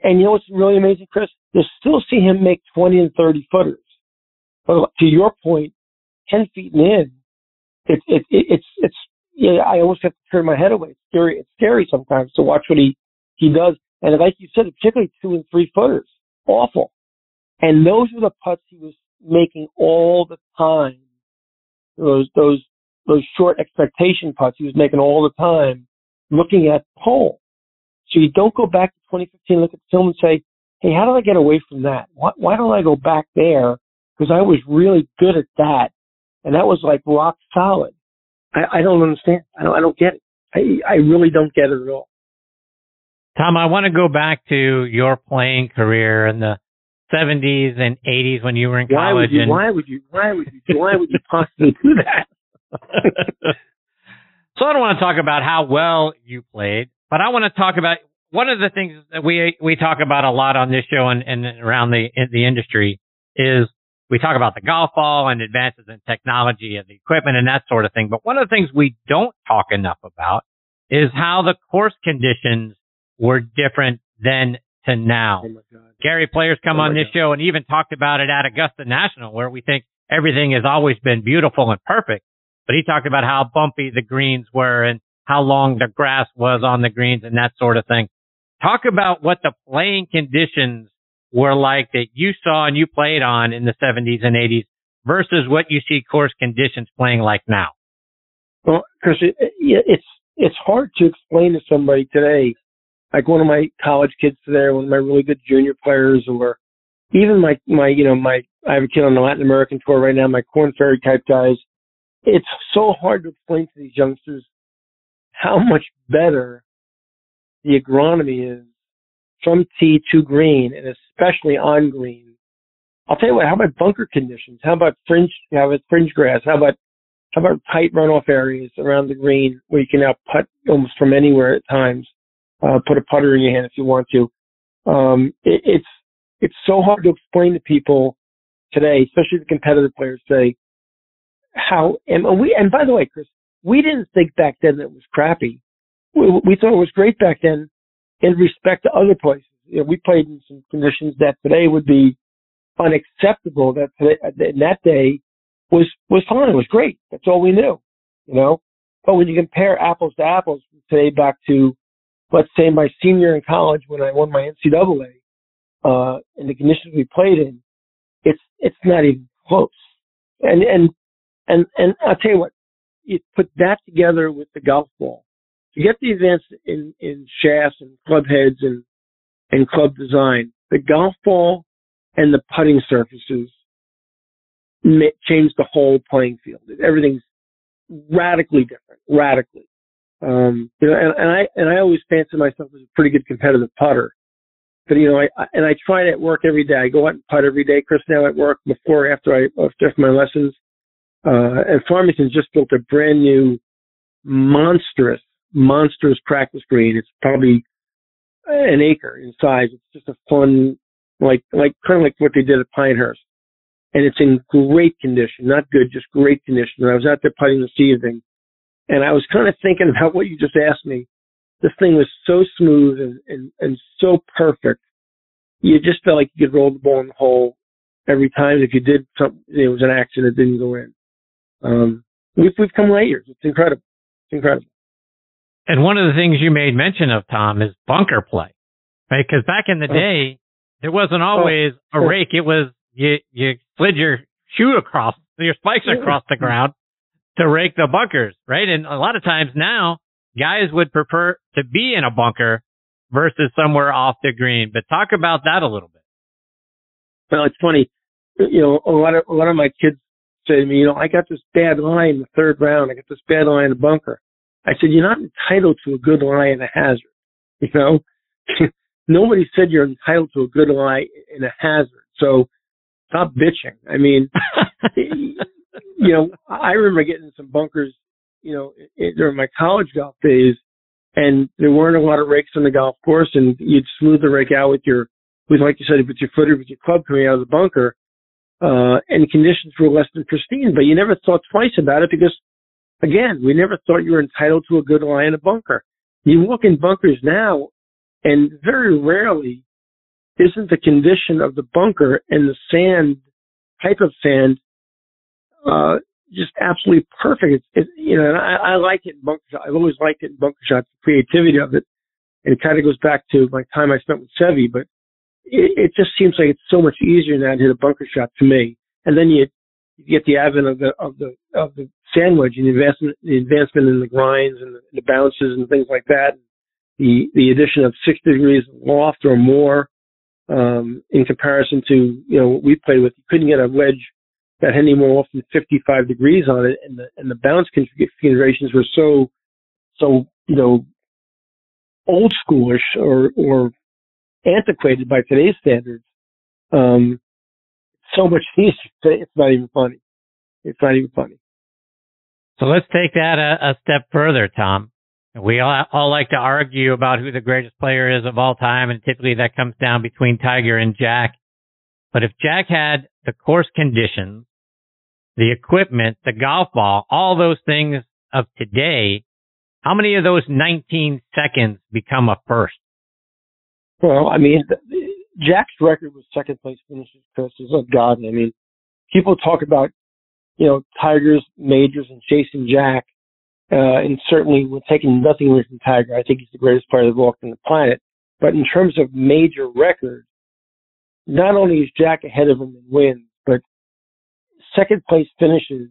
And you know what's really amazing, Chris? You'll still see him make 20 and 30 footers. But to your point, 10 feet and in, it's yeah, I almost have to turn my head away. It's scary sometimes to watch what he does. And like you said, particularly 2 and 3 footers. Awful. And those were the putts he was making all the time. Those short expectation putts he was making all the time, looking at the hole. So you don't go back to 2015 and look at the film and say, hey, how did I get away from that? Why don't I go back there? Because I was really good at that. And that was like rock solid. I don't understand. I don't get it. I really don't get it at all. Tom, I want to go back to your playing career in the 70s and 80s when you were in college. Why would you possibly do that? So I don't want to talk about how well you played, but I want to talk about one of the things that we talk about a lot on this show and around the industry is we talk about the golf ball and advances in technology and the equipment and that sort of thing. But one of the things we don't talk enough about is how the course conditions were different then to now. Oh, Gary Player's come on this show and even talked about it at Augusta National, where we think everything has always been beautiful and perfect. But he talked about how bumpy the greens were and how long the grass was on the greens and that sort of thing. Talk about what the playing conditions were like that you saw and you played on in the 70s and 80s versus what you see course conditions playing like now. Well, Chris, it's hard to explain to somebody today. Like one of my college kids today, one of my really good junior players, or even I have a kid on the Latin American tour right now, my Corn Ferry type guys. It's so hard to explain to these youngsters how much better the agronomy is from tee to green, and especially on green. I'll tell you what, how about bunker conditions? How about fringe grass? How about tight runoff areas around the green where you can now putt almost from anywhere at times? Put a putter in your hand if you want to. It's so hard to explain to people today, especially the competitive players today, and by the way, Chris, we didn't think back then that it was crappy. We thought it was great back then in respect to other places. You know, we played in some conditions that today would be unacceptable, that today, in that day was fine. It was great. That's all we knew, you know. But when you compare apples to apples today back to, let's say, my senior in college when I won my NCAA, and the conditions we played in, it's not even close. And I'll tell you what, you put that together with the golf ball. You get the advance in shafts and club heads and club design. The golf ball and the putting surfaces changed the whole playing field. Everything's radically different, radically. You know, and I always fancy myself as a pretty good competitive putter, but you know, I try it at work every day. I go out and putt every day, Chris, now at work, before, after my lessons. And Farmington just built a brand new monstrous practice green. It's probably an acre in size. It's just a fun, kind of like what they did at Pinehurst. And it's in great condition, not good, just great condition. And I was out there putting this evening. And I was kind of thinking about what you just asked me. This thing was so smooth and so perfect. You just felt like you could roll the ball in the hole every time. If you did something, it was an accident, it didn't go in. We've come late years. It's incredible. It's incredible. And one of the things you made mention of, Tom, is bunker play, right? Because back in the day, there wasn't always a rake. It was you slid your shoe across, your spikes across the ground to rake the bunkers, right? And a lot of times now, guys would prefer to be in a bunker versus somewhere off the green. But talk about that a little bit. Well, it's funny. You know, a lot of my kids say to me, you know, I got this bad lie in the third round. I got this bad lie in the bunker. I said, you're not entitled to a good lie in a hazard. You know, nobody said you're entitled to a good lie in a hazard. So stop bitching. I mean, you know, I remember getting some bunkers, you know, during my college golf days, and there weren't a lot of rakes on the golf course, and you'd smooth the rake out with, like you said, with your foot or with your club coming out of the bunker, and conditions were less than pristine, but you never thought twice about it because, again, we never thought you were entitled to a good lie in a bunker. You walk in bunkers now, and very rarely isn't the condition of the bunker and the sand, type of sand, just absolutely perfect. It's you know, and I like it in bunker shots. I've always liked it in bunker shots, the creativity of it. And it kind of goes back to my time I spent with Seve, but it just seems like it's so much easier now to hit a bunker shot to me. And then you get the advent of the sand wedge and the advancement in the grinds and the bounces and things like that. The addition of 60 degrees loft or more, in comparison to, you know, what we played with. You couldn't get a wedge that had any more than 55 degrees on it, and the bounce configurations were so, you know, old schoolish or antiquated by today's standards. So much easier. It's not even funny. So let's take that a step further, Tom. We all like to argue about who the greatest player is of all time, and typically that comes down between Tiger and Jack. But if Jack had the course conditions, the equipment, the golf ball, all those things of today, how many of those 19 seconds become a first? Well, I mean, Jack's record was second place finishes, Chris, is ungodly. I mean, people talk about, you know, Tiger's majors and chasing Jack. And certainly we're taking nothing away from Tiger. I think he's the greatest player that walked on the planet. But in terms of major record, not only is Jack ahead of him in wins, but second place finishes,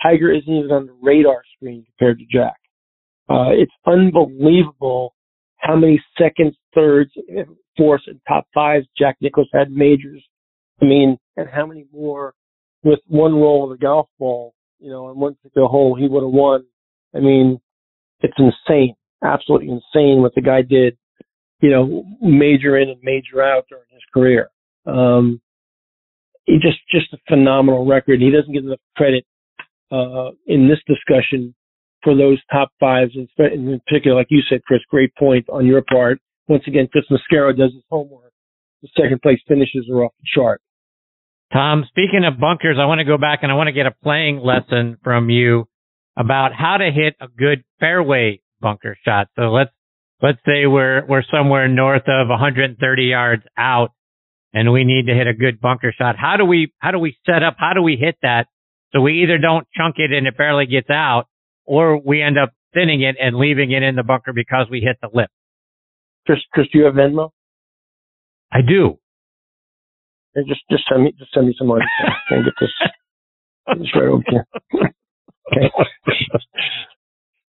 Tiger isn't even on the radar screen compared to Jack. It's unbelievable how many seconds, thirds, fourths, and top fives Jack Nicklaus had majors. I mean, and how many more with one roll of the golf ball, you know, on one particular hole he would have won. I mean, it's insane, absolutely insane what the guy did, you know, major in and major out during his career. He just a phenomenal record. He doesn't get enough credit, in this discussion for those top fives, in particular, like you said, Chris, great point on your part. Once again, Chris Mascaro does his homework. The second place finishes are off the chart. Tom, speaking of bunkers, I want to go back and I want to get a playing lesson from you about how to hit a good fairway bunker shot. So let's say we're somewhere north of 130 yards out and we need to hit a good bunker shot. How do we set up? How do we hit that? So we either don't chunk it and it barely gets out, or we end up thinning it and leaving it in the bunker because we hit the lip. Chris, do you have Venmo? I do. And just send me some money. Can get this right over here. Okay.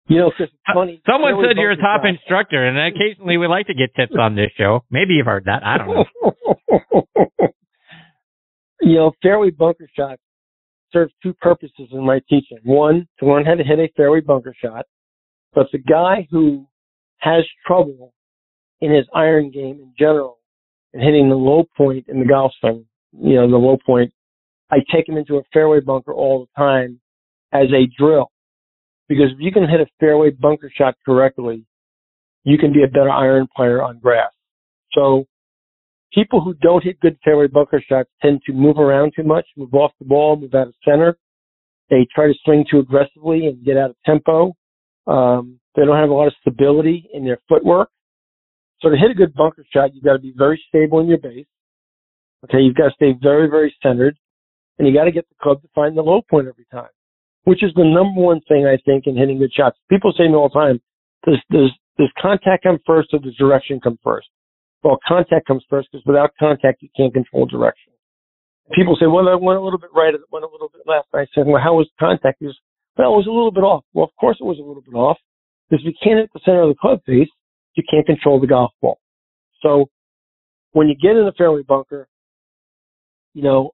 You know, Chris, it's funny. Someone said you're a top instructor, and occasionally we like to get tips on this show. Maybe you've heard that. I don't know. You know, fairway bunker shots serve two purposes in my teaching. One, to learn how to hit a fairway bunker shot. But the guy who has trouble in his iron game in general and hitting the low point in the golf swing, you know, the low point, I take him into a fairway bunker all the time as a drill, because if you can hit a fairway bunker shot correctly, you can be a better iron player on grass. So people who don't hit good fairway bunker shots tend to move around too much, move off the ball, move out of center. They try to swing too aggressively and get out of tempo. They don't have a lot of stability in their footwork. So to hit a good bunker shot, you've got to be very stable in your base. Okay, you've got to stay very, very centered, and you got to get the club to find the low point every time, which is the number one thing, I think, in hitting good shots. People say to me all the time, does contact come first or does direction come first? Well, contact comes first, because without contact, you can't control direction. People say, well, I went a little bit right, I went a little bit left. I said, well, how was contact? He goes, well, it was a little bit off. Well, of course it was a little bit off, because if you can't hit the center of the club face, you can't control the golf ball. So when you get in the fairway bunker, you know,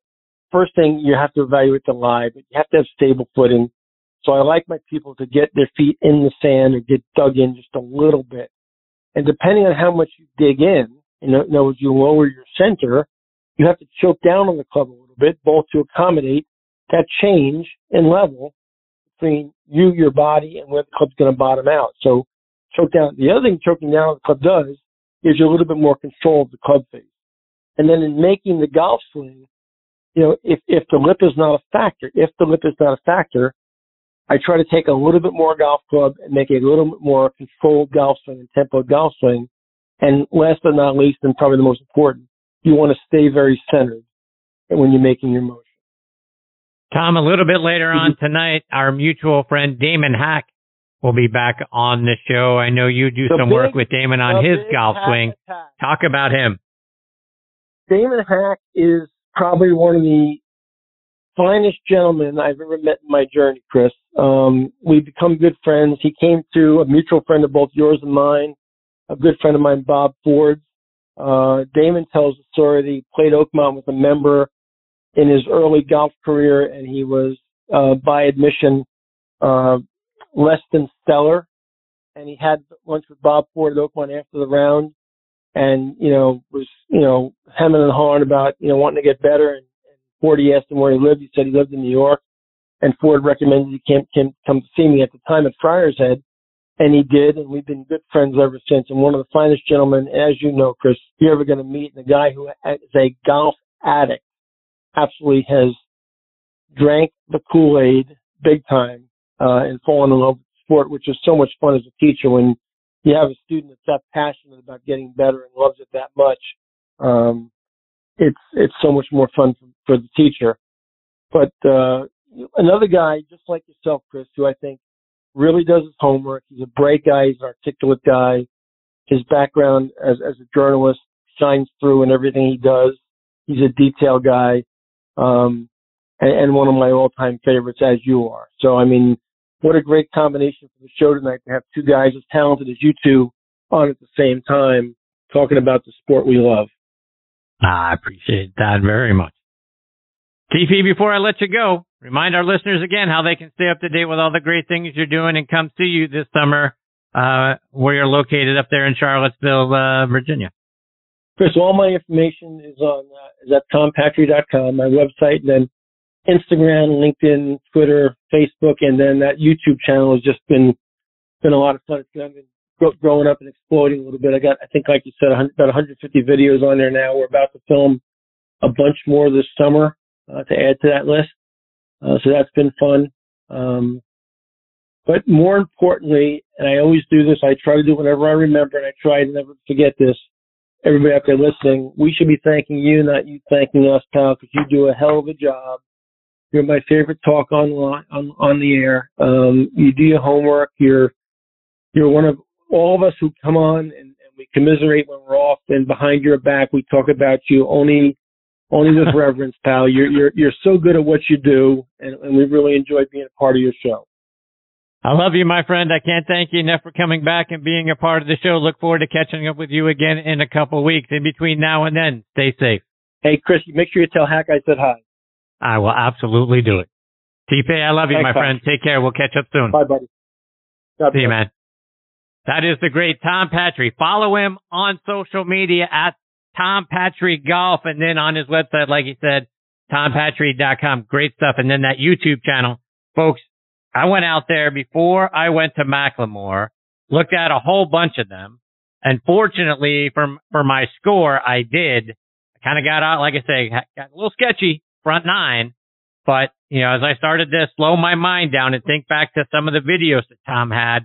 first thing, you have to evaluate the lie, but you have to have stable footing. So I like my people to get their feet in the sand or get dug in just a little bit. And depending on how much you dig in other words, you lower your center, you have to choke down on the club a little bit, both to accommodate that change in level between you, your body, and where the club's going to bottom out. So choke down. The other thing choking down the club does is you're a little bit more control of the club face. And then in making the golf swing, you know, if the lip is not a factor, I try to take a little bit more golf club and make a little bit more controlled golf swing and tempo golf swing. And last but not least, and probably the most important, you want to stay very centered when you're making your motion. Tom, a little bit later on tonight, our mutual friend Damon Hack will be back on the show. I know you do some work with Damon on his golf swing. Talk about him. Damon Hack is probably one of the finest gentlemen I've ever met in my journey, Chris. We've become good friends. He came through a mutual friend of both yours and mine, a good friend of mine, Bob Ford. Damon tells the story that he played Oakmont with a member in his early golf career, and he was, by admission, less than stellar. And he had lunch with Bob Ford at Oakmont after the round and, was, hemming and hawing about, wanting to get better. And Ford, he asked him where he lived. He said he lived in New York. And Ford recommended he come see me at the time at Friars Head. And he did, and we've been good friends ever since. And one of the finest gentlemen, as you know, Chris, you're ever going to meet. And a guy who is a golf addict, absolutely has drank the Kool-Aid big time and fallen in love with the sport, which is so much fun as a teacher when you have a student that's that passionate about getting better and loves it that much. It's so much more fun for the teacher. But another guy, just like yourself, Chris, who I think really does his homework. He's a bright guy. He's an articulate guy. His background as a journalist shines through in everything he does. He's a detail guy, and one of my all-time favorites, as you are. So, I mean, what a great combination for the show tonight to have two guys as talented as you two on at the same time talking about the sport we love. I appreciate that very much. TP, before I let you go, remind our listeners again how they can stay up to date with all the great things you're doing and come see you this summer where you're located up there in Charlottesville, Virginia. Chris, all my information is at tompatri.com, my website, and then Instagram, LinkedIn, Twitter, Facebook, and then that YouTube channel has just been a lot of fun. It's been growing up and exploding a little bit. I got, I think, like you said, about 150 videos on there now. We're about to film a bunch more this summer to add to that list. So that's been fun. But more importantly, and I always do this, I try to do whenever I remember, and I try to never forget this. Everybody out there listening, we should be thanking you, not you thanking us, pal, because you do a hell of a job. You're my favorite talk on the air. You do your homework. You're one of all of us who come on and we commiserate when we're off, and behind your back we talk about you only with reverence, pal. You're so good at what you do, and we really enjoy being a part of your show. I love you, my friend. I can't thank you enough for coming back and being a part of the show. Look forward to catching up with you again in a couple of weeks. In between now and then, stay safe. Hey, Chris, make sure you tell Hack I said hi. I will absolutely do it. T.P., I love you, Thanks, my Tom. Friend. Take care. We'll catch up soon. Bye, buddy. See you, man. That is the great Tom Patri. Follow him on social media at Tom Patri Golf, and then on his website, like he said, tompatri.com. Great stuff. And then that YouTube channel. Folks, I went out there before I went to McLemore, looked at a whole bunch of them, and fortunately for my score, I did. I kind of got out, like I say, got a little sketchy, front nine, but, as I started to slow my mind down and think back to some of the videos that Tom had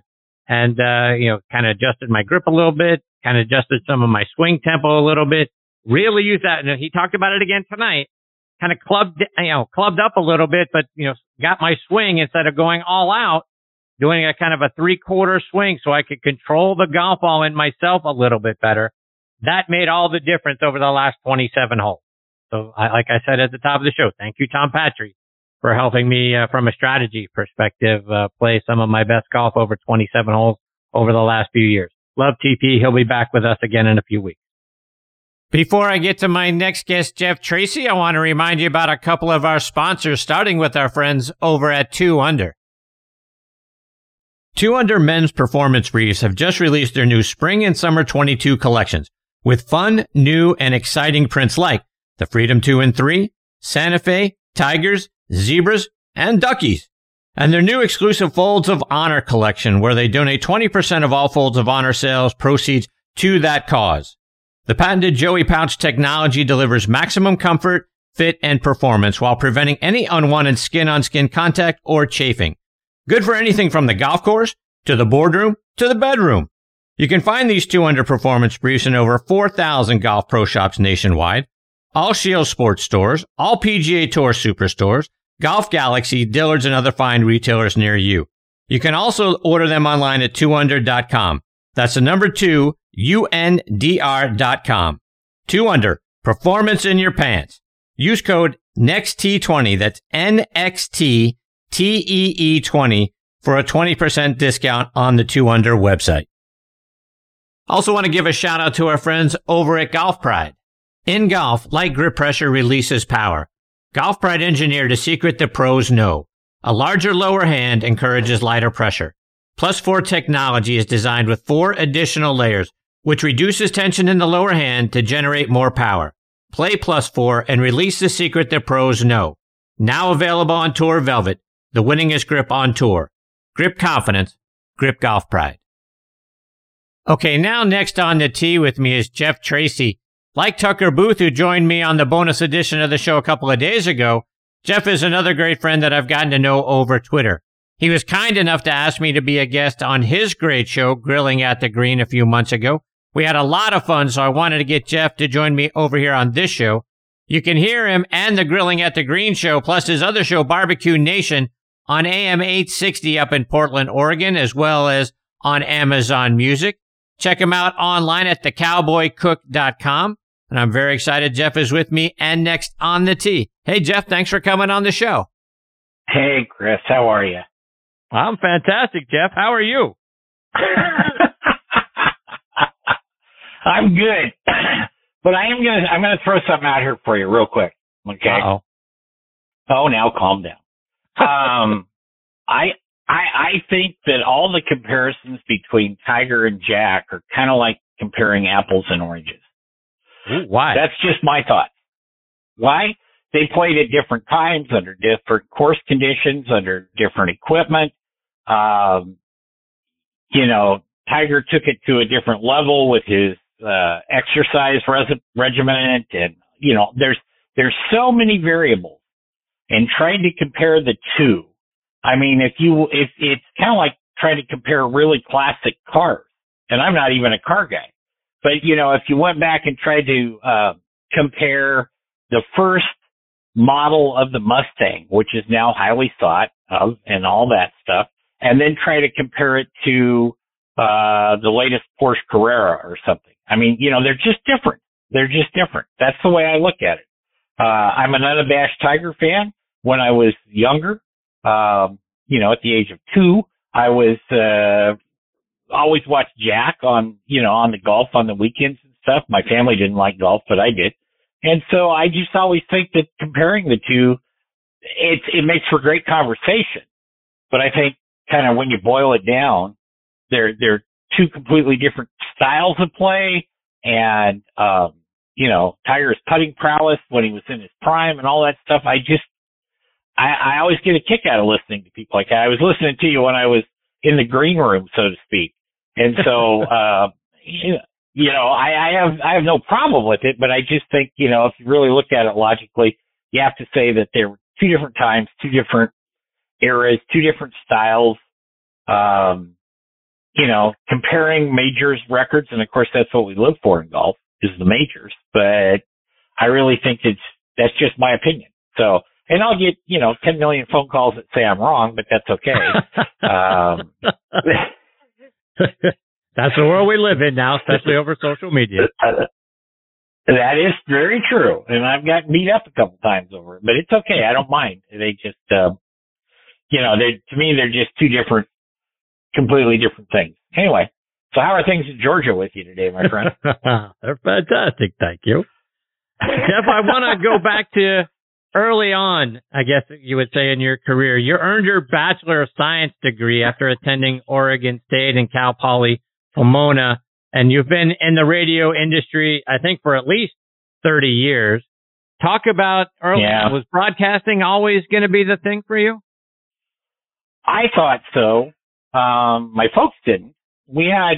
and, kind of adjusted my grip a little bit, kind of adjusted some of my swing tempo a little bit, really used that. And he talked about it again tonight. Kind of clubbed up a little bit, but, got my swing instead of going all out, doing a kind of a 3/4 swing so I could control the golf ball in myself a little bit better. That made all the difference over the last 27 holes. So like I said at the top of the show, thank you, Tom Patri, for helping me from a strategy perspective, play some of my best golf over 27 holes over the last few years. Love TP. He'll be back with us again in a few weeks. Before I get to my next guest, Jeff Tracy, I want to remind you about a couple of our sponsors, starting with our friends over at Two Under. Two Under men's performance briefs have just released their new spring and summer 22 collections with fun, new, and exciting prints like the Freedom 2 and 3, Santa Fe, Tigers, Zebras, and Duckies. And their new exclusive Folds of Honor collection, where they donate 20% of all Folds of Honor sales proceeds to that cause. The patented Joey Pouch technology delivers maximum comfort, fit, and performance while preventing any unwanted skin-on-skin contact or chafing. Good for anything from the golf course, to the boardroom, to the bedroom. You can find these Two Under performance briefs in over 4,000 golf pro shops nationwide, all Shield Sports stores, all PGA Tour Superstores, Golf Galaxy, Dillard's, and other fine retailers near you. You can also order them online at 2under.com. That's the number 2, UNDR.com. 2 Under, performance in your pants. Use code NEXTTE20, that's NXTTEE20, for a 20% discount on the 2 Under website. Also want to give a shout out to our friends over at Golf Pride. In golf, light grip pressure releases power. Golf Pride engineered a secret the pros know. A larger lower hand encourages lighter pressure. Plus 4 technology is designed with 4 additional layers, which reduces tension in the lower hand to generate more power. Play Plus 4 and release the secret the pros know. Now available on Tour Velvet, the winningest grip on tour. Grip confidence, grip Golf Pride. Okay, now next on the tee with me is Jeff Tracy. Like Tucker Booth, who joined me on the bonus edition of the show a couple of days ago, Jeff is another great friend that I've gotten to know over Twitter. He was kind enough to ask me to be a guest on his great show, Grilling at the Green, a few months ago. We had a lot of fun, so I wanted to get Jeff to join me over here on this show. You can hear him and the Grilling at the Green show, plus his other show, Barbecue Nation, on AM 860 up in Portland, Oregon, as well as on Amazon Music. Check him out online at thecowboycook.com. And I'm very excited Jeff is with me and next on the tee. Hey, Jeff, thanks for coming on the show. Hey, Chris, how are you? I'm fantastic, Jeff. How are you? I'm good. But I'm gonna throw something out here for you real quick. Okay. Uh-oh. Oh, now calm down. I think that all the comparisons between Tiger and Jack are kind of like comparing apples and oranges. Ooh, why? That's just my thought. Why? They played at different times, under different course conditions, under different equipment. Tiger took it to a different level with his exercise regiment, and there's so many variables. And trying to compare the two, I mean, if it's kind of like trying to compare really classic cars. And I'm not even a car guy. But, if you went back and tried to compare the first model of the Mustang, which is now highly thought of and all that stuff, and then try to compare it to the latest Porsche Carrera or something. I mean, they're just different. They're just different. That's the way I look at it. I'm an unabashed Tiger fan. When I was younger, at the age of 2, I was always watched Jack on the golf on the weekends and stuff. My family didn't like golf, but I did. And so I just always think that comparing the two, it makes for great conversation. But I think kind of when you boil it down, they're two completely different styles of play. And, Tiger's putting prowess when he was in his prime and all that stuff. I always get a kick out of listening to people like that. I was listening to you when I was in the green room, so to speak. And so, I have no problem with it, but I just think, if you really look at it logically, you have to say that there were two different times, two different eras, two different styles. Comparing majors records. And of course, that's what we live for in golf is the majors, but I really think that's just my opinion. So, and I'll get, 10 million phone calls that say I'm wrong, but that's okay. That's the world we live in now, especially over social media. That is very true. And I've gotten beat up a couple times over it, but it's okay. I don't mind. They just, to me, they're just two different, completely different things. Anyway, so how are things in Georgia with you today, my friend? They're fantastic. Thank you. Jeff, I want to go back to early on, I guess you would say, in your career. You earned your Bachelor of Science degree after attending Oregon State and Cal Poly Pomona, and you've been in the radio industry, I think, for at least 30 years. Talk about early on. Was broadcasting always going to be the thing for you? I thought so. My folks didn't. We had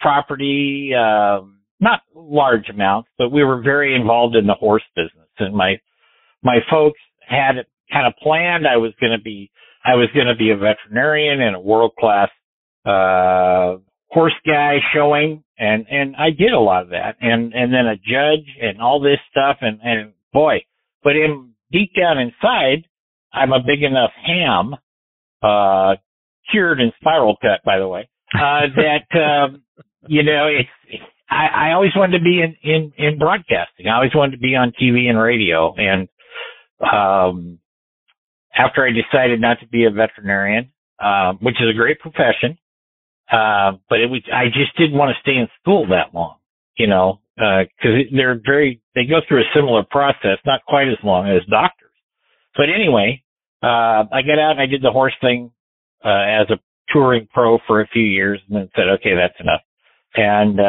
property, not large amounts, but we were very involved in the horse business. And my folks had it kind of planned. I was going to be a veterinarian and a world-class, horse guy showing. And I did a lot of that and then a judge and all this stuff. And boy, but deep down inside, I'm a big enough ham, cured and spiral cut, by the way, that, you know, I always wanted to be in broadcasting. I always wanted to be on TV and radio. And, after I decided not to be a veterinarian, which is a great profession, but I just didn't want to stay in school that long, you know, cause they go through a similar process, not quite as long as doctors. But anyway, I got out and I did the horse thing, as a touring pro for a few years and then said, okay, that's enough. And,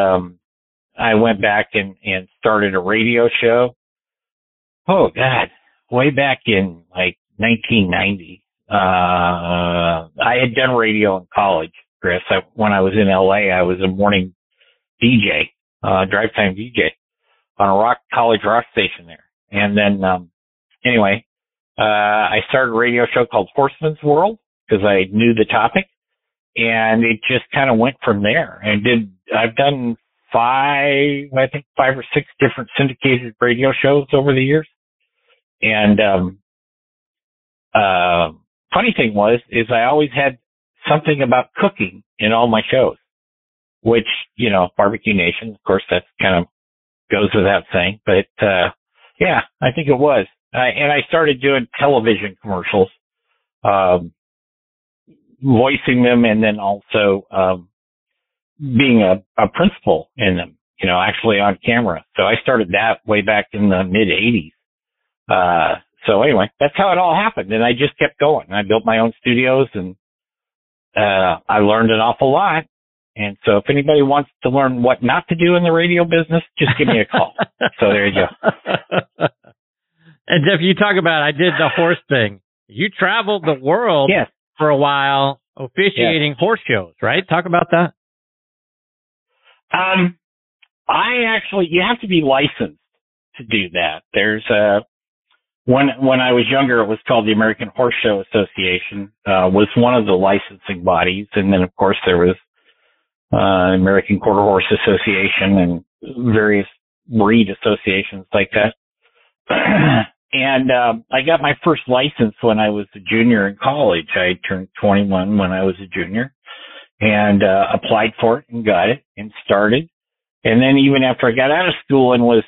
I went back and started a radio show. Oh God, way back in like 1990. I had done radio in college, Chris. When I was in LA, I was a morning DJ, drive time DJ on a college rock station there. And then, anyway, I started a radio show called Horseman's World because I knew the topic, and it just kind of went from there. And I've done five or six different syndicated radio shows over the years. And, funny thing is I always had something about cooking in all my shows, which, you know, Barbecue Nation, of course, that kind of goes without saying, but, yeah, I think it was. And I started doing television commercials, voicing them and then also, being a principal in them, you know, actually on camera. So I started that way back in the mid 80s. So anyway, that's how it all happened. And I just kept going. I built my own studios and, I learned an awful lot. And so if anybody wants to learn what not to do in the radio business, just give me a call. So there you go. And Jeff, you talk about, I did the horse thing. You traveled the world yes. for a while officiating yes. horse shows, right? Talk about that. You have to be licensed to do that. There's when I was younger, it was called the American Horse Show Association, was one of the licensing bodies. And then, of course, there was, American Quarter Horse Association and various breed associations like that. And, I got my first license when I was a junior in college. I turned 21 when I was a junior and, applied for it and got it and started. And then even after I got out of school and was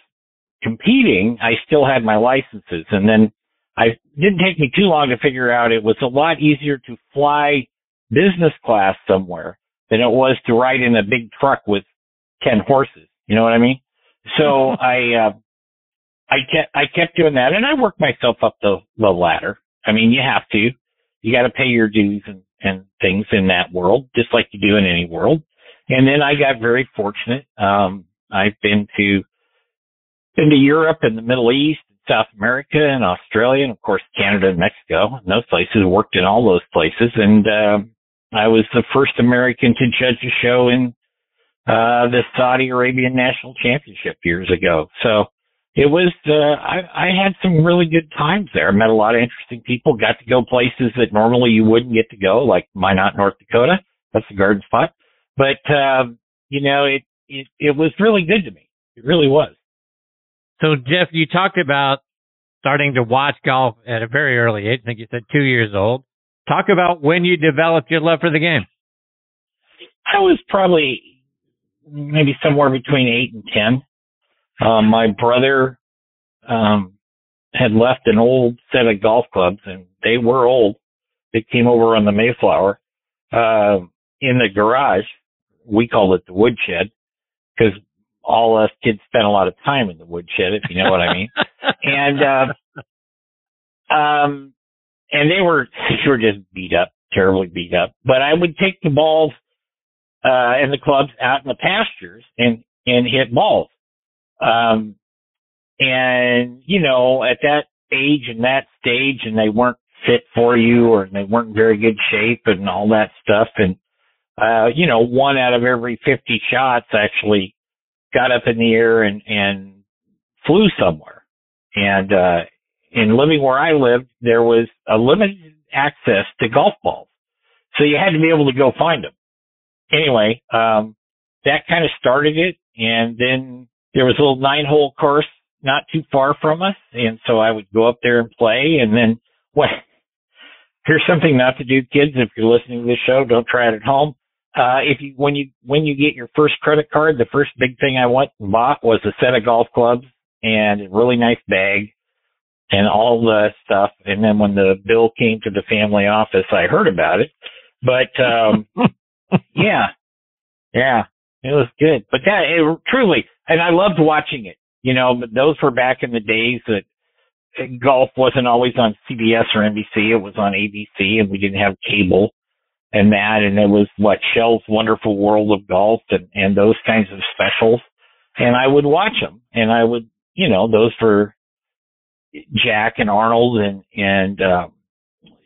competing, I still had my licenses. And then it didn't take me too long to figure out it was a lot easier to fly business class somewhere than it was to ride in a big truck with 10 horses. You know what I mean? So I kept doing that and I worked myself up the ladder. I mean, you have to, you got to pay your dues and things in that world, just like you do in any world. And then I got very fortunate. I've been to Europe and the Middle East, and South America and Australia, and of course Canada and Mexico and those places, worked in all those places. And I was the first American to judge a show in the Saudi Arabian National Championship years ago. So it was I had some really good times there. I met a lot of interesting people, got to go places that normally you wouldn't get to go, like Minot, North Dakota. That's a garden spot. But you know, it was really good to me. It really was. So, Jeff, you talked about starting to watch golf at a very early age. I think you said 2 years old. Talk about when you developed your love for the game. I was probably maybe somewhere between 8 and 10. My brother had left an old set of golf clubs, and they were old. They came over on the Mayflower in the garage. We called it the woodshed because all us kids spent a lot of time in the woodshed, if you know what I mean. And, and they were just beat up, terribly beat up, but I would take the balls, and the clubs out in the pastures and hit balls. And you know, at that age and that stage, and they weren't fit for you, or they weren't in very good shape and all that stuff. And, you know, one out of every 50 shots actually got up in the air and flew somewhere. And, in living where I lived, there was a limited access to golf balls. So you had to be able to go find them. Anyway, that kind of started it. And then there was a little 9-hole course not too far from us. And so I would go up there and play. And then what? Here's something not to do, kids. If you're listening to this show, don't try it at home. When you get your first credit card, the first big thing I went and bought was a set of golf clubs and a really nice bag and all the stuff. And then when the bill came to the family office, I heard about it, but, yeah, it was good, but that it truly, and I loved watching it, you know, but those were back in the days that golf wasn't always on CBS or NBC. It was on ABC, and we didn't have cable and that. And it was what Shell's Wonderful World of Golf and those kinds of specials. And I would watch them, and I would, you know, those were Jack and Arnold and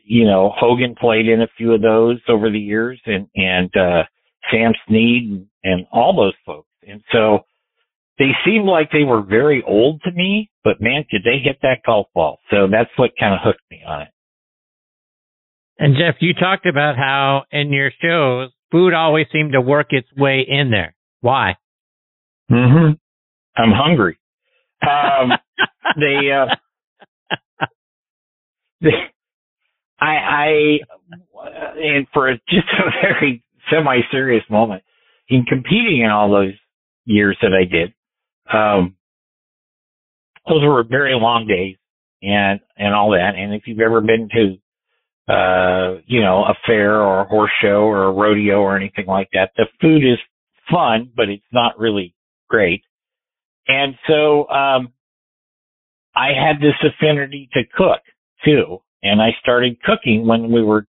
you know, Hogan played in a few of those over the years and Sam Snead and all those folks. And so they seemed like they were very old to me, but man, could they hit that golf ball. So that's what kind of hooked me on it. And Jeff, you talked about how in your shows, food always seemed to work its way in there. Why? Mm-hmm. I'm hungry. And for just a very semi-serious moment, in competing in all those years that I did, those were very long days and all that. And if you've ever been to, you know, a fair or a horse show or a rodeo or anything like that, the food is fun, but it's not really great. And so, I had this affinity to cook too. And I started cooking when we would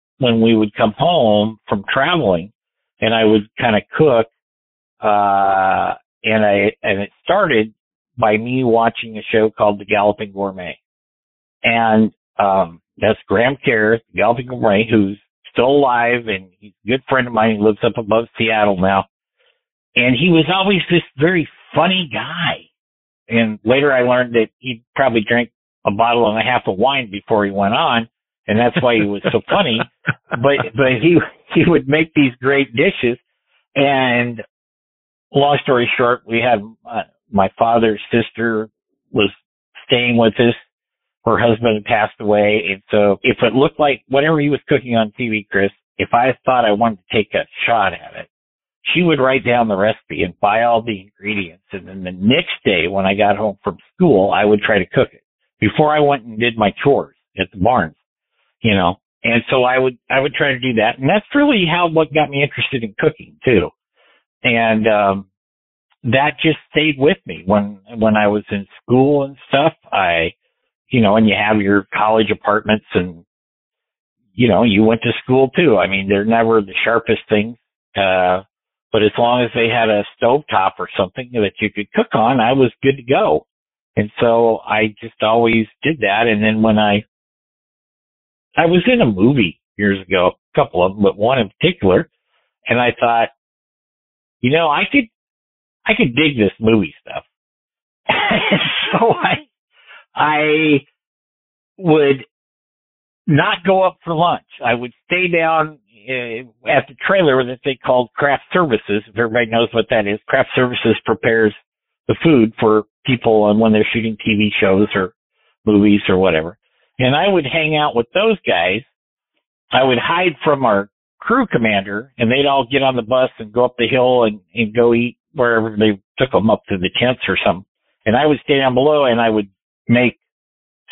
come home from traveling, and I would kind of cook, and it started by me watching a show called The Galloping Gourmet. And, that's Graham Kerr, The Galloping Gourmet, who's still alive, and he's a good friend of mine. He lives up above Seattle now. And he was always this very funny guy. And later I learned that he probably drank a bottle and a half of wine before he went on. And that's why he was so funny. But he would make these great dishes. And long story short, we had my father's sister was staying with us. Her husband had passed away. And so if it looked like whatever he was cooking on TV, Chris, if I thought I wanted to take a shot at it, she would write down the recipe and buy all the ingredients. And then the next day when I got home from school, I would try to cook it before I went and did my chores at the barns, you know. And so I would try to do that. And that's really what got me interested in cooking too. And, that just stayed with me when I was in school and stuff. You know, and you have your college apartments and, you know, you went to school too. I mean, they're never the sharpest things. But as long as they had a stovetop or something that you could cook on, I was good to go. And so I just always did that. And then when I was in a movie years ago, a couple of them, but one in particular, and I thought, you know, I could dig this movie stuff. So I would not go up for lunch. I would stay down at the trailer that they called craft services. If everybody knows what that is, craft services prepares the food for people and when they're shooting TV shows or movies or whatever. And I would hang out with those guys. I would hide from our crew commander, and they'd all get on the bus and go up the hill and go eat wherever they took them, up to the tents or something. And I would stay down below, and I would make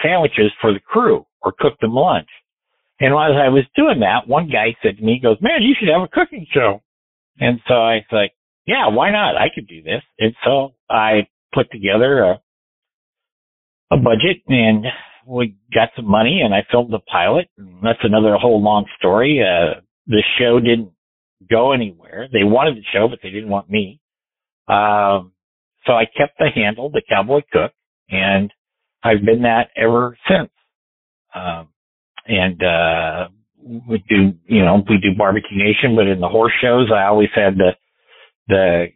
sandwiches for the crew or cook them lunch. And as I was doing that, one guy said to me, he goes, "Man, you should have a cooking show." And so I was like, yeah, why not? I could do this. And so I put together a budget, and we got some money, and I filmed the pilot. And that's another whole long story. The show didn't go anywhere. They wanted the show, but they didn't want me. So I kept the handle, The Cowboy Cook, and I've been that ever since. and we do, we do Barbecue Nation, but in the horse shows, I always had the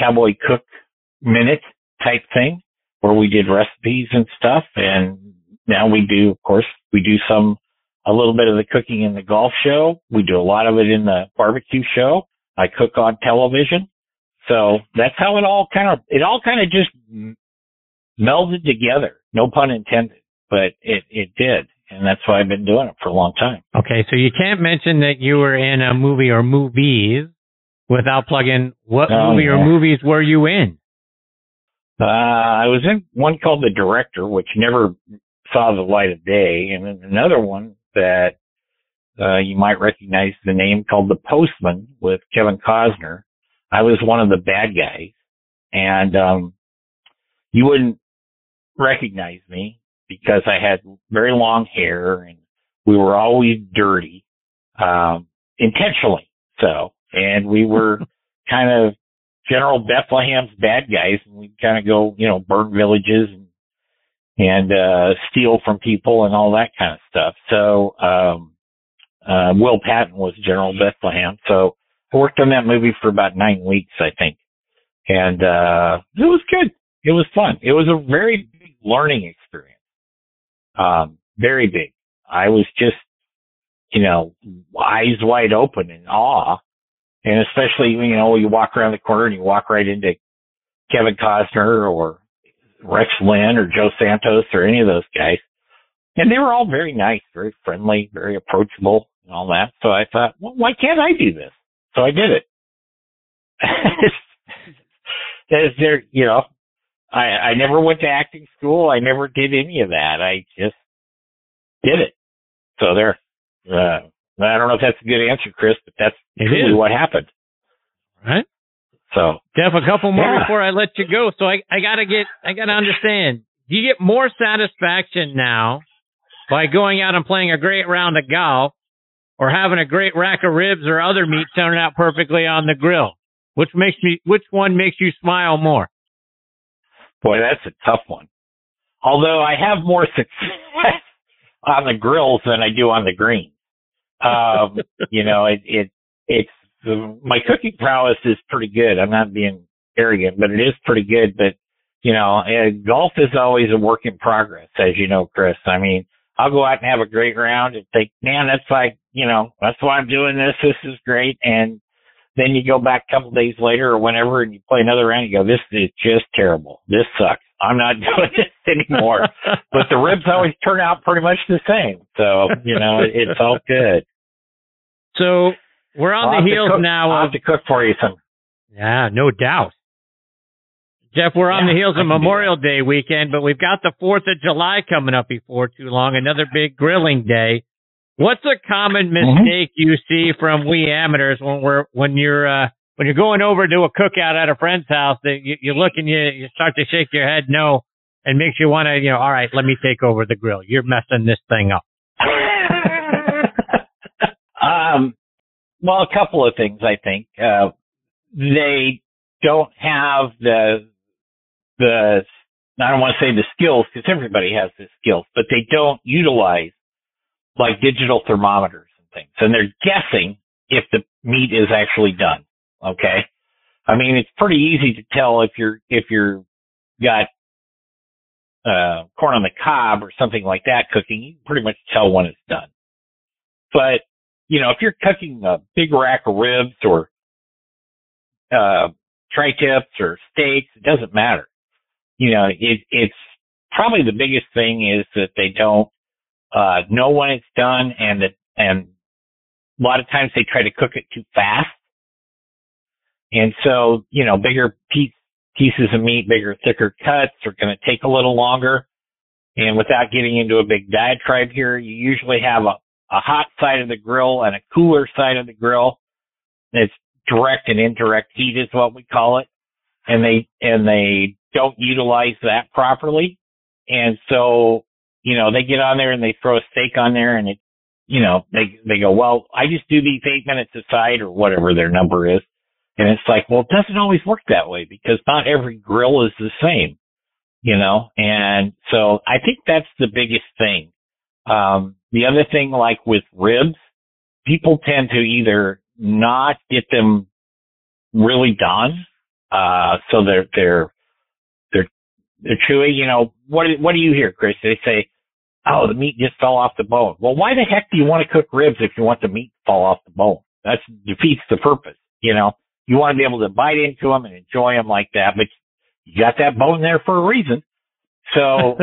cowboy cook minute type thing where we did recipes and stuff. And now we do, of course, we do a little bit of the cooking in the golf show. We do a lot of it in the barbecue show. I cook on television. So that's how it all kind of just melded together. No pun intended, but it did. And that's why I've been doing it for a long time. Okay. So you can't mention that you were in a movie or movies without plugging what movie or movies were you in? I was in one called The Director, which never saw the light of day. And then another one that you might recognize the name called The Postman with Kevin Costner. I was one of the bad guys, and you wouldn't recognize me because I had very long hair and we were always dirty, intentionally so. And we were kind of General Bethlehem's bad guys, and we'd kind of go, burn villages and steal from people and all that kind of stuff. So Will Patton was General Bethlehem. So I worked on that movie for about 9 weeks, I think. And it was good. It was fun. It was a very big learning experience. Very big. I was just, eyes wide open in awe. And especially, you walk around the corner and you walk right into Kevin Costner or Rex Lynn or Joe Santos or any of those guys. And they were all very nice, very friendly, very approachable and all that. So I thought, well, why can't I do this? So I did it. I never went to acting school. I never did any of that. I just did it. So there, I don't know if that's a good answer, Chris, but that's really what happened. Right. So, Jeff, a couple more before I let you go. So I gotta understand. Do you get more satisfaction now by going out and playing a great round of golf or having a great rack of ribs or other meat turning out perfectly on the grill? Which one makes you smile more? Boy, that's a tough one. Although I have more success on the grills than I do on the green. My cooking prowess is pretty good. I'm not being arrogant, but it is pretty good. But, golf is always a work in progress, as you know, Chris. I mean, I'll go out and have a great round and think, man, that's why I'm doing this. This is great. And then you go back a couple days later or whenever and you play another round, you go, this is just terrible. This sucks. I'm not doing this anymore. But the ribs always turn out pretty much the same. So, it's all good. So we're on the heels now. I'll have to cook for you some. Yeah, no doubt. Jeff, we're on the heels of Memorial Day weekend, but we've got the 4th of July coming up before too long, another big grilling day. What's a common mistake you see from we amateurs when you're going over to a cookout at a friend's house that you look and you start to shake your head no, and makes you want to, all right, let me take over the grill. You're messing this thing up. Well, a couple of things, I think. They don't have the I don't want to say the skills because everybody has the skills, but they don't utilize like digital thermometers and things. And they're guessing if the meat is actually done. Okay. I mean, it's pretty easy to tell if you're got, corn on the cob or something like that cooking, you can pretty much tell when it's done. But, if you're cooking a big rack of ribs or, tri-tips or steaks, it doesn't matter. It's probably the biggest thing is that they don't, know when it's done and a lot of times they try to cook it too fast. And so, bigger pieces of meat, bigger, thicker cuts are going to take a little longer. And without getting into a big diatribe here, you usually have a hot side of the grill and a cooler side of the grill. It's direct and indirect heat is what we call it. And they don't utilize that properly. And so, they get on there and they throw a steak on there and they go, well, I just do these 8 minutes aside or whatever their number is. And it's like, well, it doesn't always work that way because not every grill is the same. you know? And so I think that's the biggest thing. The other thing, like with ribs, people tend to either not get them really done, so they're chewy. You know, what do you hear, Chris? They say, oh, the meat just fell off the bone. Well, why the heck do you want to cook ribs if you want the meat to fall off the bone? That defeats the purpose, you know? You want to be able to bite into them and enjoy them like that, but you got that bone there for a reason. So,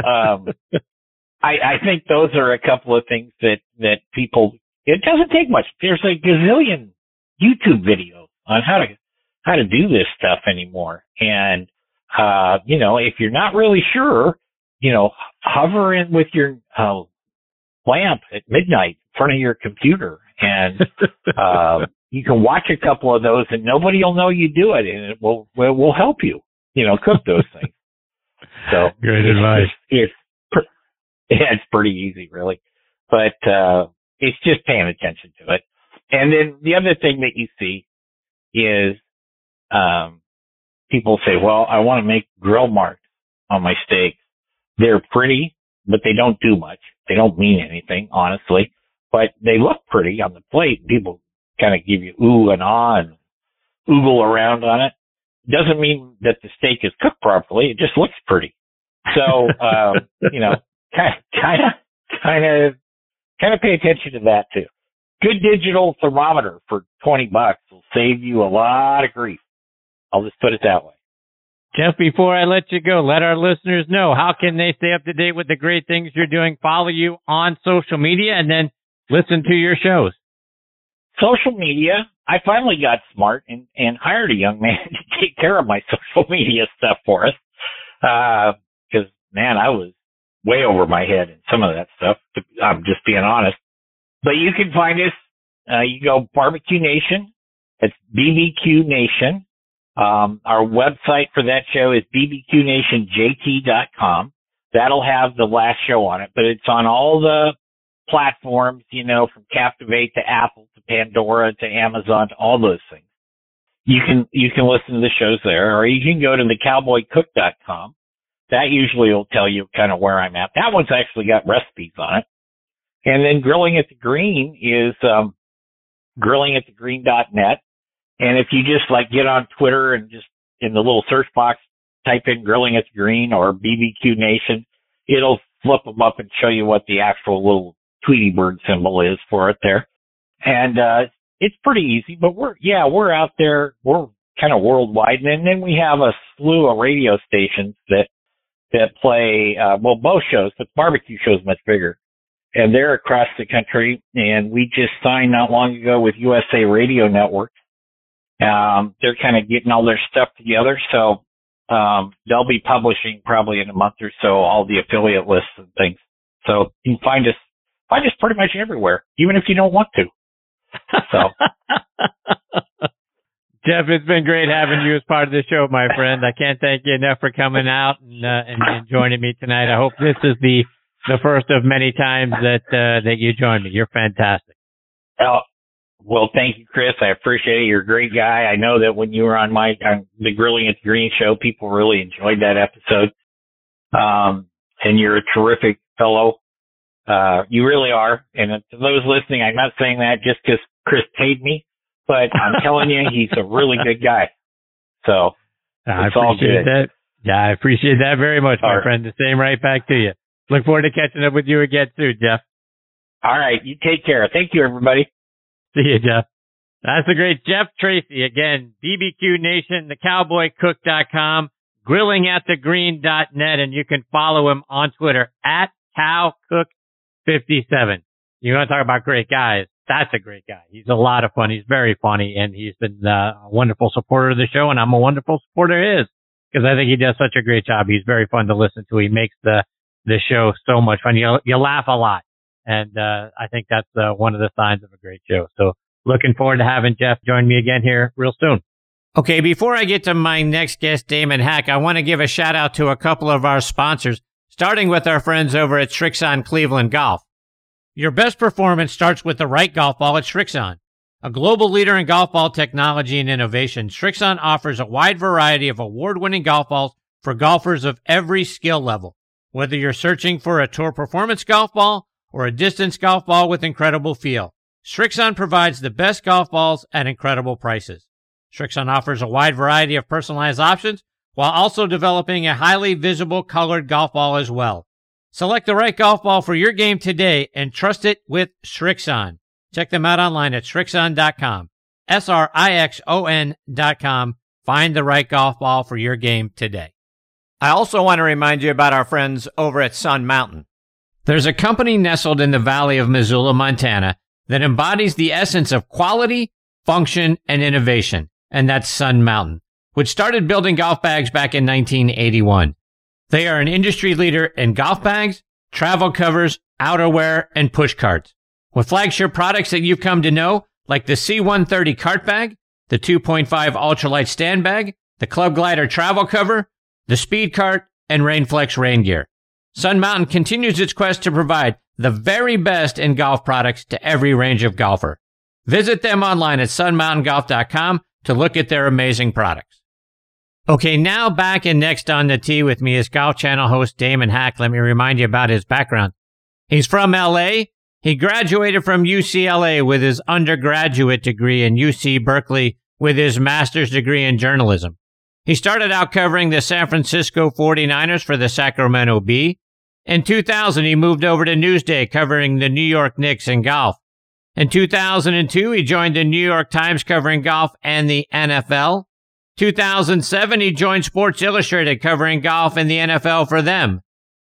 I think those are a couple of things that people, it doesn't take much. There's a gazillion YouTube videos on how to do this stuff anymore. And, you know, if you're not really sure, you know, hover in with your lamp at midnight in front of your computer, and you can watch a couple of those, and nobody will know you do it, and it will help you, you know, cook those things. So great advice. It's pretty easy, really, but it's just paying attention to it. And then the other thing that you see is people say, well, I want to make grill marks on my steaks. They're pretty, but they don't do much. They don't mean anything, honestly. But they look pretty on the plate. People kind of give you ooh and ah and oogle around on it. Doesn't mean that the steak is cooked properly. It just looks pretty. So, you know, kind of pay attention to that too. Good digital thermometer for $20 will save you a lot of grief. I'll just put it that way. Jeff, before I let you go, let our listeners know, how can they stay up to date with the great things you're doing, follow you on social media, and then listen to your shows? Social media. I finally got smart and hired a young man to take care of my social media stuff for us. 'Cause man, I was way over my head in some of that stuff. I'm just being honest. But you can find us. You go Barbecue Nation. It's BBQ Nation. Our website for that show is bbqnationjt.com. That'll have the last show on it, but it's on all the platforms, you know, from Captivate to Apple to Pandora to Amazon to all those things. You can listen to the shows there, or you can go to thecowboycook.com. That usually will tell you kind of where I'm at. That one's actually got recipes on it. And then Grilling at the Green is grillingatthegreen.net. And if you just like get on Twitter and just in the little search box type in Grilling at the Green or BBQ Nation, it'll flip them up and show you what the actual little Tweety bird symbol is for it there. And it's pretty easy, but we're out there. We're kind of worldwide, and then we have a slew of radio stations that play both shows, but barbecue show's much bigger. And they're across the country, and we just signed not long ago with USA Radio Network. They're kind of getting all their stuff together. So, they'll be publishing probably in a month or so all the affiliate lists and things. So you can find us pretty much everywhere, even if you don't want to. So Jeff, it's been great having you as part of the show, my friend. I can't thank you enough for coming out and joining me tonight. I hope this is the first of many times that you join me. You're fantastic. Well, thank you, Chris. I appreciate it. You're a great guy. I know that when you were on the Grilling at the Green show, people really enjoyed that episode. And you're a terrific fellow. You really are. And to those listening, I'm not saying that just because Chris paid me, but I'm telling you, he's a really good guy. So it's all good. That. Yeah, I appreciate that very much, my friend. The same right back to you. Look forward to catching up with you again soon, Jeff. All right. You take care. Thank you, everybody. See you, Jeff. That's the great Jeff Tracy. Again, BBQ Nation, thecowboycook.com, grillingatthegreen.net, and you can follow him on Twitter at cowcook57. You want to talk about great guys? That's a great guy. He's a lot of fun. He's very funny, and he's been a wonderful supporter of the show, and I'm a wonderful supporter of his because I think he does such a great job. He's very fun to listen to. He makes the show so much fun. You laugh a lot. And I think that's one of the signs of a great show. So looking forward to having Jeff join me again here real soon. Okay, before I get to my next guest, Damon Hack, I want to give a shout out to a couple of our sponsors, starting with our friends over at Srixon Cleveland Golf. Your best performance starts with the right golf ball at Srixon. A global leader in golf ball technology and innovation, Srixon offers a wide variety of award-winning golf balls for golfers of every skill level. Whether you're searching for a tour performance golf ball or a distance golf ball with incredible feel, Srixon provides the best golf balls at incredible prices. Srixon offers a wide variety of personalized options while also developing a highly visible colored golf ball as well. Select the right golf ball for your game today and trust it with Srixon. Check them out online at Srixon.com. Srixon.com. Find the right golf ball for your game today. I also want to remind you about our friends over at Sun Mountain. There's a company nestled in the valley of Missoula, Montana, that embodies the essence of quality, function, and innovation, and that's Sun Mountain, which started building golf bags back in 1981. They are an industry leader in golf bags, travel covers, outerwear, and push carts. With flagship products that you've come to know, like the C130 cart bag, the 2.5 ultralight stand bag, the Club Glider travel cover, the speed cart, and Rainflex rain gear. Sun Mountain continues its quest to provide the very best in golf products to every range of golfer. Visit them online at sunmountaingolf.com to look at their amazing products. Okay, now back and next on the tee with me is Golf Channel host Damon Hack. Let me remind you about his background. He's from L.A., he graduated from UCLA with his undergraduate degree and UC Berkeley with his master's degree in journalism. He started out covering the San Francisco 49ers for the Sacramento Bee. In 2000, he moved over to Newsday covering the New York Knicks and golf. In 2002, he joined the New York Times covering golf and the NFL. 2007, he joined Sports Illustrated covering golf and the NFL for them.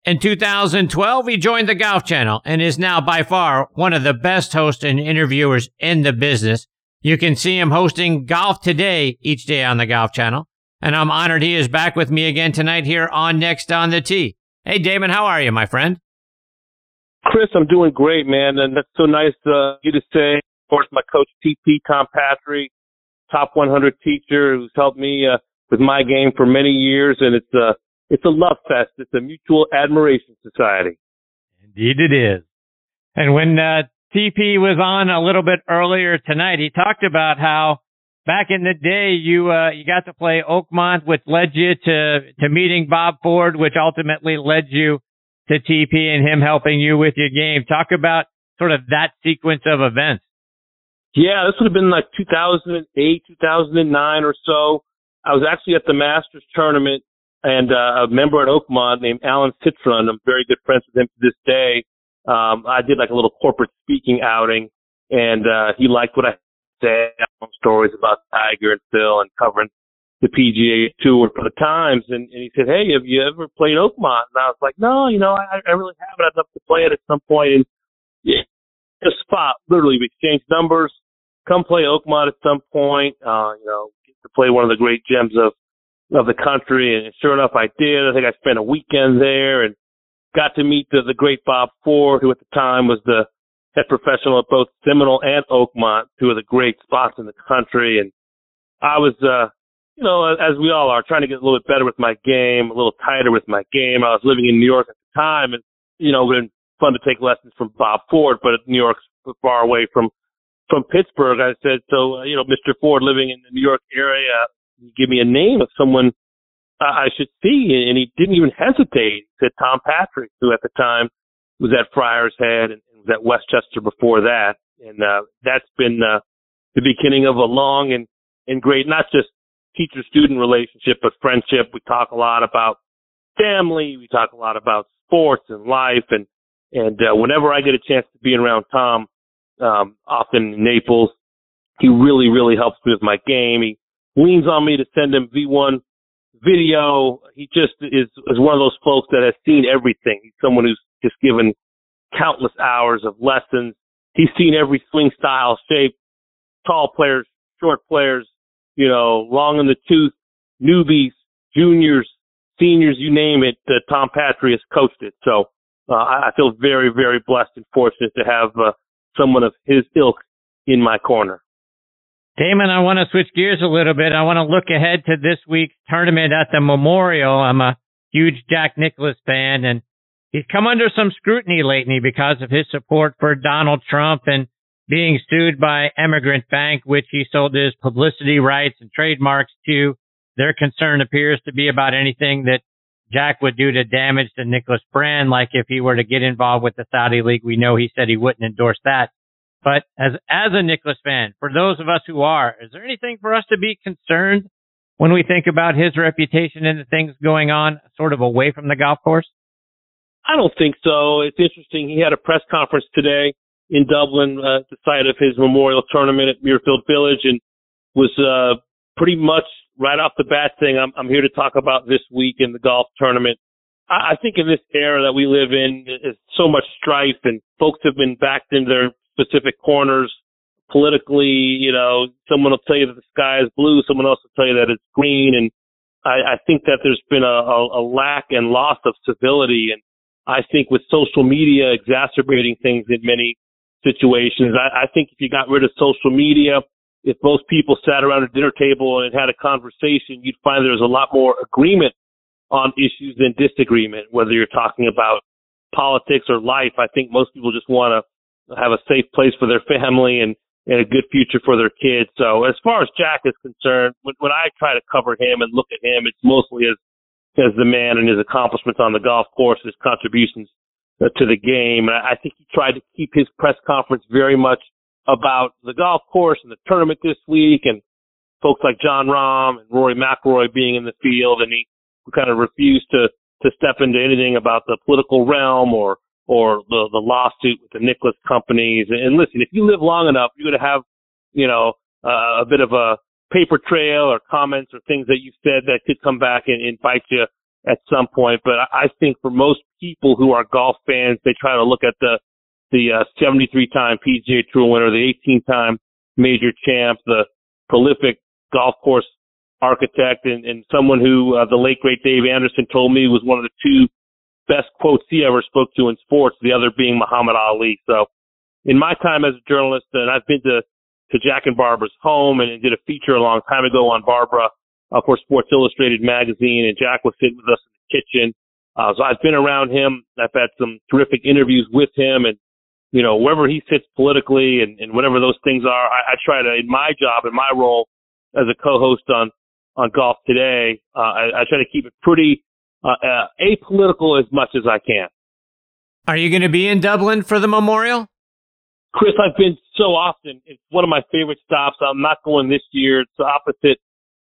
In 2012, he joined the Golf Channel and is now by far one of the best hosts and interviewers in the business. You can see him hosting Golf Today each day on the Golf Channel. And I'm honored he is back with me again tonight here on Next on the Tee. Hey, Damon, how are you, my friend? Chris, I'm doing great, man. And that's so nice of you to say. Of course, my coach, TP, Tom Patri, top 100 teacher who's helped me with my game for many years. And it's a love fest. It's a mutual admiration society. Indeed it is. And when TP was on a little bit earlier tonight, he talked about how back in the day you got to play Oakmont, which led you to meeting Bob Ford, which ultimately led you to TP and him helping you with your game. Talk about sort of that sequence of events. Yeah, this would have been like 2008, 2009 or so. I was actually at the Masters tournament. And a member at Oakmont named Alan Citron, I'm very good friends with him to this day. I did like a little corporate speaking outing, and he liked what I said, stories about Tiger and Phil and covering the PGA Tour for the Times. And he said, hey, have you ever played Oakmont? And I was like, no, I really haven't. I'd love to play it at some point. And yeah, just spot, literally, we exchanged numbers, come play Oakmont at some point, get to play one of the great gems of the country. And sure enough, I did. I think I spent a weekend there and got to meet the great Bob Ford, who at the time was the head professional at both Seminole and Oakmont, two of the great spots in the country. And I was, as we all are, trying to get a little bit better with my game, a little tighter with my game. I was living in New York at the time, and, it would have been fun to take lessons from Bob Ford, but New York's far away from Pittsburgh. I said, so, Mr. Ford, living in the New York area, give me a name of someone I should see. And he didn't even hesitate. He said Tom Patri, who at the time was at Friars Head and was at Westchester before that. And that's been the beginning of a long and great, not just teacher-student relationship, but friendship. We talk a lot about family. We talk a lot about sports and life. And whenever I get a chance to be around Tom, often in Naples, he really, really helps me with my game. He leans on me to send him V1 video. He just is one of those folks that has seen everything. He's someone who's just given countless hours of lessons. He's seen every swing style, shape, tall players, short players, long in the tooth, newbies, juniors, seniors, you name it. Tom Patri has coached it. So I feel very, very blessed and fortunate to have someone of his ilk in my corner. Damon, I want to switch gears a little bit. I want to look ahead to this week's tournament at the Memorial. I'm a huge Jack Nicklaus fan, and he's come under some scrutiny lately because of his support for Donald Trump and being sued by Emigrant Bank, which he sold his publicity rights and trademarks to Their concern appears to be about anything that Jack would do to damage the Nicklaus brand, like if he were to get involved with the Saudi League. We know he said he wouldn't endorse that. But as a Nicklaus fan, for those of us who are, is there anything for us to be concerned when we think about his reputation and the things going on sort of away from the golf course? I don't think so. It's interesting. He had a press conference today in Dublin, the site of his Memorial tournament at Muirfield Village, and was pretty much right off the bat saying, I'm here to talk about this week in the golf tournament. I think in this era that we live in, is so much strife, and folks have been backed into their specific corners politically. You know, someone will tell you that the sky is blue, someone else will tell you that it's green, and I think that there's been a lack and loss of civility, and I think with social media exacerbating things in many situations, I think if you got rid of social media, if most people sat around a dinner table and had a conversation, you'd find there's a lot more agreement on issues than disagreement, whether you're talking about politics or life. I think most people just want to have a safe place for their family and a good future for their kids. So as far as Jack is concerned, when I try to cover him and look at him, it's mostly as the man and his accomplishments on the golf course, his contributions to the game. And I think he tried to keep his press conference very much about the golf course and the tournament this week, and folks like John Rahm and Rory McIlroy being in the field, and he kind of refused to step into anything about the political realm or the lawsuit with the Nicklaus companies. And listen, if you live long enough, you're going to have, you know, a bit of a paper trail or comments or things that you said that could come back and bite you at some point. But I think for most people who are golf fans, they try to look at the 73-time PGA Tour winner, the 18-time major champ, the prolific golf course architect, and someone who the late, great Dave Anderson told me was one of the two best quotes he ever spoke to in sports, the other being Muhammad Ali. So in my time as a journalist, and I've been to Jack and Barbara's home and did a feature a long time ago on Barbara for Sports Illustrated magazine, and Jack was sitting with us in the kitchen. So I've been around him. I've had some terrific interviews with him, and, you know, wherever he sits politically and whatever those things are, I try to, in my job, in my role as a co-host on Golf Today, I try to keep it pretty apolitical as much as I can. Are you going to be in Dublin for the Memorial? Chris, I've been so often. It's one of my favorite stops. I'm not going this year. It's opposite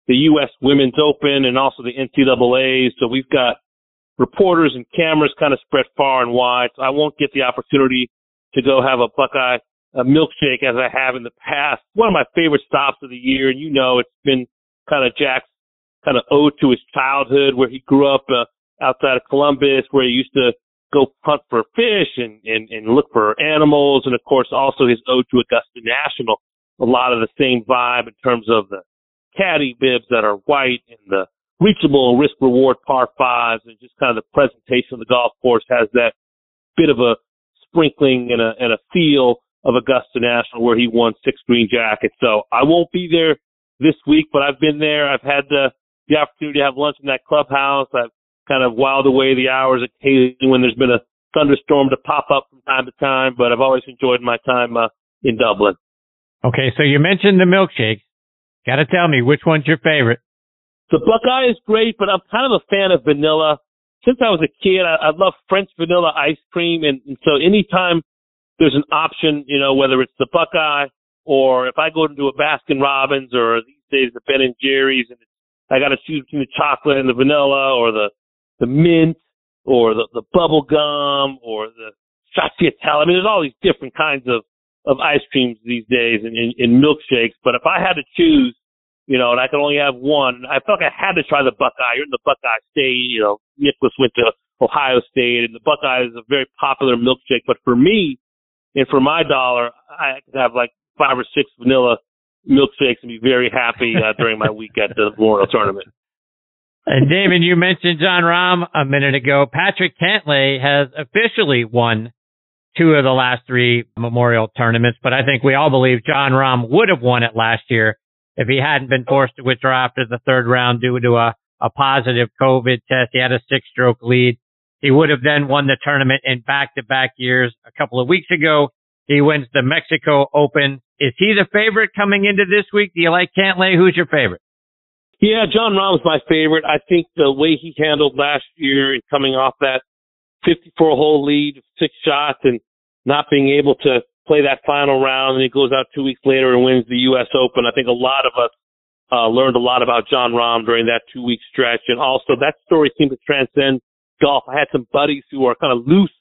the U.S. Women's Open and also the NCAA. So we've got reporters and cameras kind of spread far and wide. So I won't get the opportunity to go have a Buckeye milkshake as I have in the past. One of my favorite stops of the year. And, you know, it's been kind of Jack's kind of ode to his childhood, where he grew up outside of Columbus, where he used to go hunt for fish and look for animals. And, of course, also his ode to Augusta National. A lot of the same vibe in terms of the caddy bibs that are white and the reachable risk-reward par fives, and just kind of the presentation of the golf course has that bit of a sprinkling and a feel of Augusta National, where he won 6 green jackets. So I won't be there this week, but I've been there. I've had the opportunity to have lunch in that clubhouse. I've kind of whiled away the hours occasionally when there's been a thunderstorm to pop up from time to time, but I've always enjoyed my time in Dublin. Okay, so you mentioned the milkshake. Got to tell me, which one's your favorite? The Buckeye is great, but I'm kind of a fan of vanilla. Since I was a kid, I love French vanilla ice cream. And so anytime there's an option, you know, whether it's the Buckeye or if I go into a Baskin Robbins or these days the Ben & Jerry's, and I got to choose between the chocolate and the vanilla or the mint or the bubble gum or the stracciatella. I mean, there's all these different kinds of ice creams these days and milkshakes. But if I had to choose, you know, and I could only have one, I felt like I had to try the Buckeye. You're in the Buckeye State. You know, Nicklaus went to Ohio State, and the Buckeye is a very popular milkshake. But for me, and for my dollar, I could have like 5 or 6 vanilla milkshakes and be very happy during my week at the Memorial Tournament. And Damon, you mentioned John Rahm a minute ago. Patrick Cantlay has officially won 2 of the last 3 Memorial tournaments, but I think we all believe John Rahm would have won it last year if he hadn't been forced to withdraw after the third round due to a positive COVID test. He had a 6-stroke lead. He would have then won the tournament in back-to-back years. A couple of weeks ago, he wins the Mexico Open. Is he the favorite coming into this week? Do you like Cantlay? Who's your favorite? Yeah, Jon Rahm's my favorite. I think the way he handled last year and coming off that 54-hole lead, 6 shots, and not being able to play that final round, and he goes out 2 weeks later and wins the U.S. Open. I think a lot of us learned a lot about Jon Rahm during that 2-week stretch. And also, that story seemed to transcend golf. I had some buddies who are kind of loose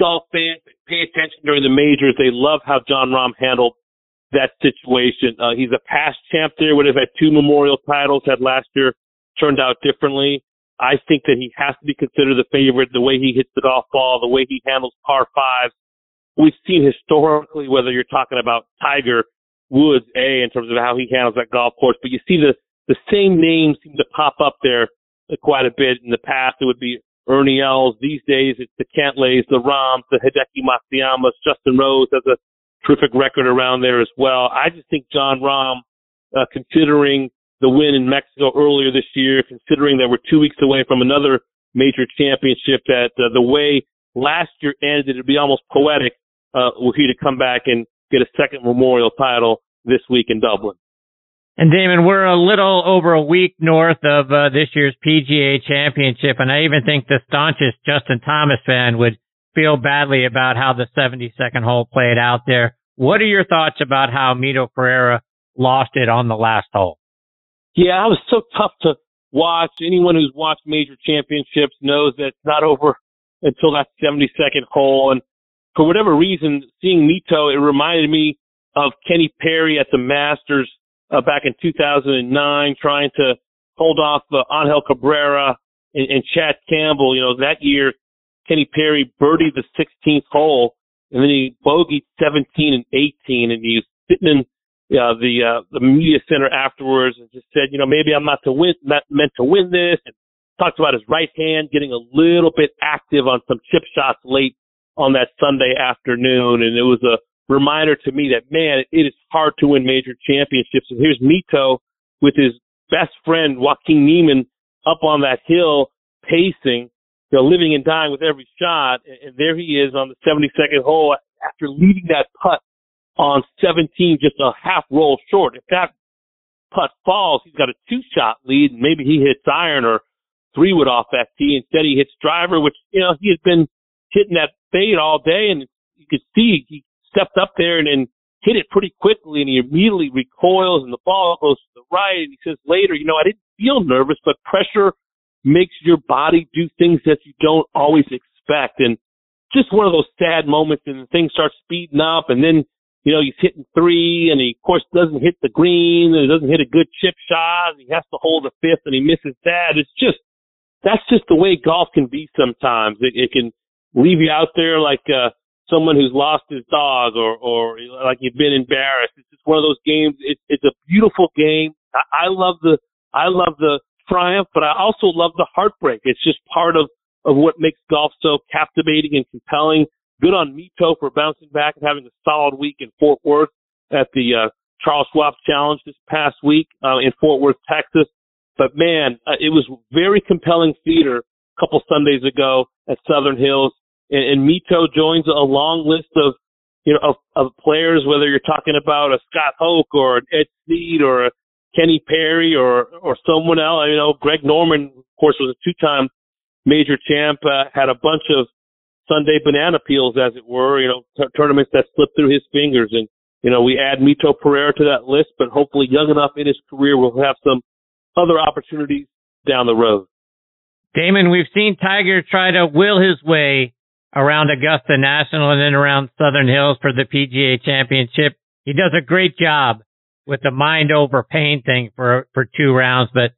golf fans that pay attention during the majors. They love how Jon Rahm handled that situation. He's a past champ there. Would have had 2 Memorial titles had last year turned out differently. I think that he has to be considered the favorite, the way he hits the golf ball, the way he handles par fives. We've seen historically, whether you're talking about Tiger Woods, in terms of how he handles that golf course, but you see the same names seem to pop up there quite a bit. In the past, it would be Ernie Els. These days, it's the Cantlays, the Rahms, the Hideki Matsuyama. Justin Rose has a terrific record around there as well. I just think Jon Rahm, considering the win in Mexico earlier this year, considering that we're 2 weeks away from another major championship, that the way last year ended, it'd be almost poetic were he to come back and get a second Memorial title this week in Dublin. And Damon, we're a little over a week north of this year's PGA Championship, and I even think the staunchest Justin Thomas fan would feel badly about how the 72nd hole played out there. What are your thoughts about how Mito Pereira lost it on the last hole? Yeah, it was so tough to watch. Anyone who's watched major championships knows that it's not over until that 72nd hole. And for whatever reason, seeing Mito, it reminded me of Kenny Perry at the Masters back in 2009, trying to hold off Angel Cabrera and Chad Campbell. You know, that year, Kenny Perry birdied the 16th hole, and then he bogeyed 17 and 18, and he was sitting in the media center afterwards and just said, you know, maybe I'm not meant to win this, and talked about his right hand getting a little bit active on some chip shots late on that Sunday afternoon. And it was a reminder to me that, man, it is hard to win major championships. And here's Mito with his best friend, Joaquin Niemann, up on that hill, pacing, you know, living and dying with every shot. And there he is on the 72nd hole after leading that putt on 17, just a half roll short. If that putt falls, he's got a 2-shot lead. Maybe he hits iron or 3-wood off that tee. Instead, he hits driver, which, you know, he had been hitting that fade all day. And you could see he stepped up there and hit it pretty quickly. And he immediately recoils and the ball goes to the right. And he says later, you know, I didn't feel nervous, but pressure makes your body do things that you don't always expect. And just one of those sad moments, and the thing starts speeding up, and then, you know, he's hitting 3, and he, of course, doesn't hit the green, and he doesn't hit a good chip shot, and he has to hold a 5th, and he misses that. It's just, that's just the way golf can be sometimes. It can leave you out there like someone who's lost his dog, or like you've been embarrassed. It's just one of those games. It's a beautiful game. I love the triumph, but I also love the heartbreak. It's just part of what makes golf so captivating and compelling. Good on Mito for bouncing back and having a solid week in Fort Worth at the Charles Schwab Challenge this past week in Fort Worth, Texas. But, man, it was very compelling theater a couple Sundays ago at Southern Hills. And Mito joins a long list of players, whether you're talking about a Scott Hoke or an Ed Snead or a Kenny Perry or someone else. You know, Greg Norman, of course, was a 2-time major champ, had a bunch of Sunday banana peels, as it were, you know, tournaments that slipped through his fingers. And, you know, we add Mito Pereira to that list, but hopefully young enough in his career we'll have some other opportunities down the road. Damon, we've seen Tiger try to will his way around Augusta National and then around Southern Hills for the PGA Championship. He does a great job with the mind over pain thing for 2 rounds, but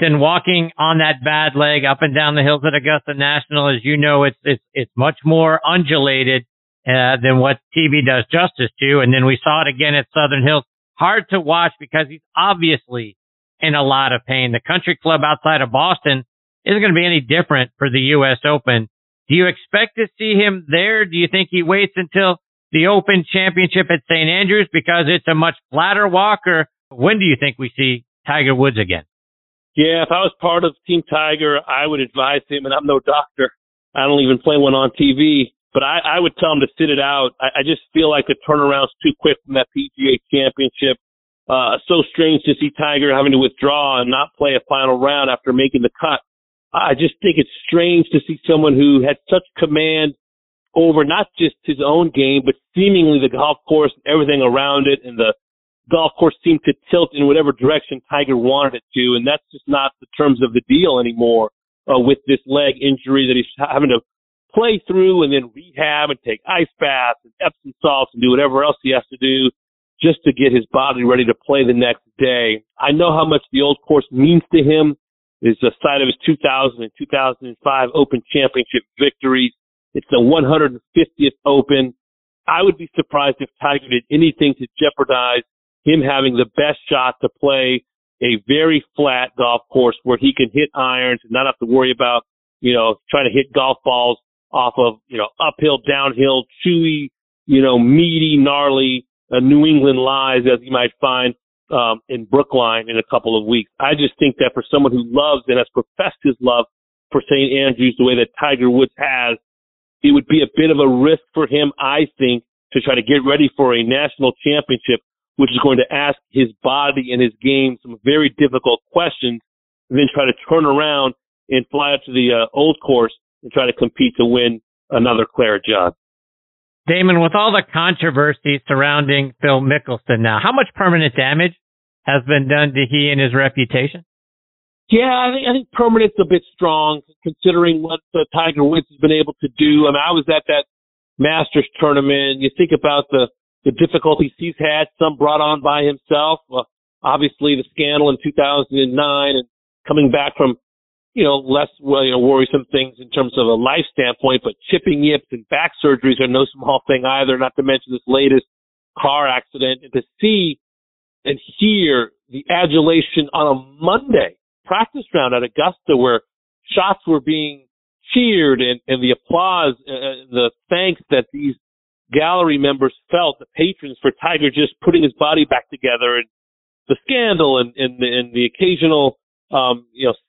then walking on that bad leg up and down the hills at Augusta National, as you know, it's much more undulated than what TV does justice to. And then we saw it again at Southern Hills. Hard to watch because he's obviously in a lot of pain. The country club outside of Boston isn't going to be any different for the U.S. Open. Do you expect to see him there? Do you think he waits until the Open Championship at St. Andrews because it's a much flatter walk? Or when do you think we see Tiger Woods again? Yeah, if I was part of Team Tiger, I would advise him, and I'm no doctor. I don't even play one on TV, but I would tell him to sit it out. I just feel like the turnaround's too quick from that PGA Championship. So strange to see Tiger having to withdraw and not play a final round after making the cut. I just think it's strange to see someone who had such command over not just his own game, but seemingly the golf course and everything around it, and the golf course seemed to tilt in whatever direction Tiger wanted it to, and that's just not the terms of the deal anymore with this leg injury that he's having to play through and then rehab and take ice baths and Epsom salts and do whatever else he has to do just to get his body ready to play the next day. I know how much the old course means to him. It's the site of his 2000 and 2005 Open Championship victories. It's the 150th Open. I would be surprised if Tiger did anything to jeopardize him having the best shot to play a very flat golf course where he can hit irons and not have to worry about, trying to hit golf balls off of, uphill, downhill, chewy, meaty, gnarly New England lies, as you might find in Brookline in a couple of weeks. I just think that for someone who loves and has professed his love for St. Andrews the way that Tiger Woods has, it would be a bit of a risk for him, I think, to try to get ready for a national championship, which is going to ask his body and his game some very difficult questions, and then try to turn around and fly out to the old course and try to compete to win another Claret Jug. Damon, with all the controversy surrounding Phil Mickelson now, how much permanent damage has been done to he and his reputation? Yeah, I think permanent's a bit strong considering what Tiger Woods has been able to do. I mean, I was at that Masters tournament. You think about the difficulties he's had, some brought on by himself. Obviously, the scandal in 2009 and coming back from less worrisome things in terms of a life standpoint, but chipping yips and back surgeries are no small thing either, not to mention this latest car accident. And to see and hear the adulation on a Monday practice round at Augusta where shots were being cheered and the applause, the thanks that these gallery members felt, the patrons, for Tiger just putting his body back together, and the scandal and the occasional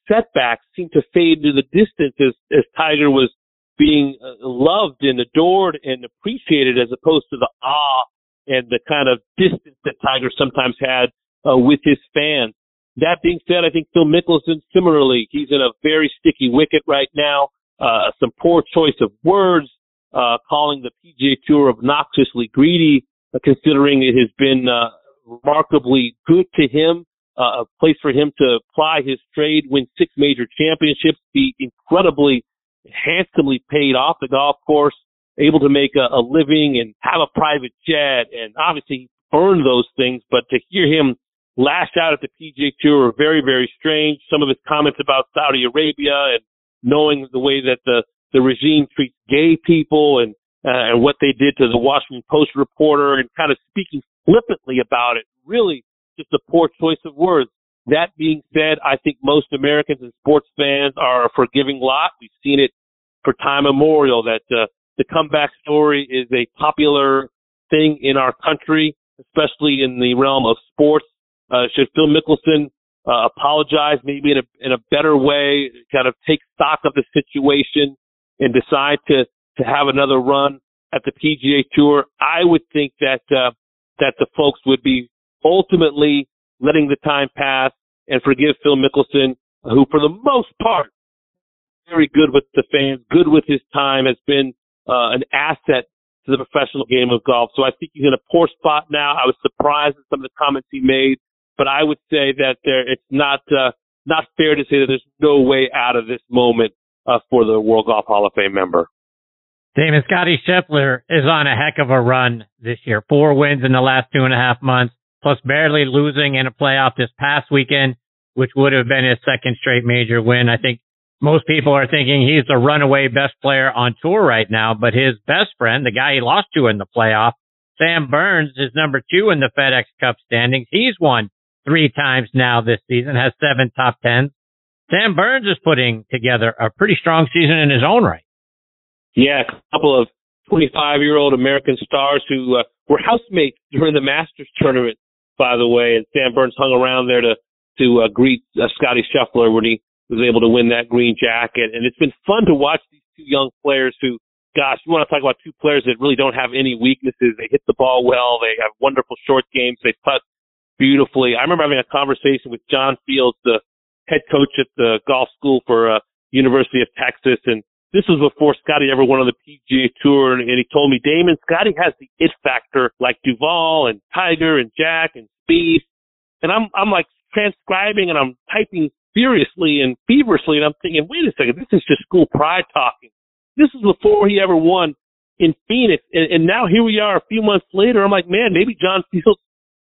setbacks seemed to fade into the distance as Tiger was being loved and adored and appreciated, as opposed to the awe and the kind of distance that Tiger sometimes had with his fans. That being said, I think Phil Mickelson, similarly, he's in a very sticky wicket right now. Some poor choice of words, calling the PGA Tour obnoxiously greedy, considering it has been remarkably good to him. A place for him to apply his trade, win 6 major championships, be incredibly handsomely paid off the golf course, able to make a living and have a private jet, and obviously earn those things. But to hear him lash out at the PGA Tour are very, very strange. Some of his comments about Saudi Arabia and knowing the way that the regime treats gay people and what they did to the Washington Post reporter, and kind of speaking flippantly about it, really just a poor choice of words. That being said, I think most Americans and sports fans are a forgiving lot. We've seen it for time immemorial that the comeback story is a popular thing in our country, especially in the realm of sports. Should Phil Mickelson apologize maybe in a better way, kind of take stock of the situation and decide to have another run at the PGA Tour? I would think that the folks would be ultimately letting the time pass and forgive Phil Mickelson, who for the most part very good with the fans, good with his time, has been an asset to the professional game of golf. So I think he's in a poor spot now. I was surprised at some of the comments he made, but I would say that it's not fair to say that there's no way out of this moment for the World Golf Hall of Fame member. Damon, Scotty Scheffler is on a heck of a run this year. 4 wins in the last 2.5 months. Plus barely losing in a playoff this past weekend, which would have been his second straight major win. I think most people are thinking he's the runaway best player on tour right now, but his best friend, the guy he lost to in the playoff, Sam Burns, is number 2 in the FedEx Cup standings. He's won 3 times now this season, has 7 top 10s. Sam Burns is putting together a pretty strong season in his own right. Yeah, a couple of 25-year-old American stars who were housemates during the Masters tournament, by the way, and Sam Burns hung around there to greet Scotty Scheffler when he was able to win that green jacket. And it's been fun to watch these 2 young players who, gosh, you want to talk about 2 players that really don't have any weaknesses. They hit the ball well. They have wonderful short games. They putt beautifully. I remember having a conversation with John Fields, the head coach at the golf school for University of Texas, and this was before Scotty ever went on the PGA Tour, and he told me, Damon, Scotty has the it factor like Duval and Tiger and Jack and Spieth. And I'm like transcribing and I'm typing furiously and feverishly, and I'm thinking, wait a second, this is just school pride talking. This is before he ever won in Phoenix, and now here we are a few months later. I'm like, man, maybe John Fields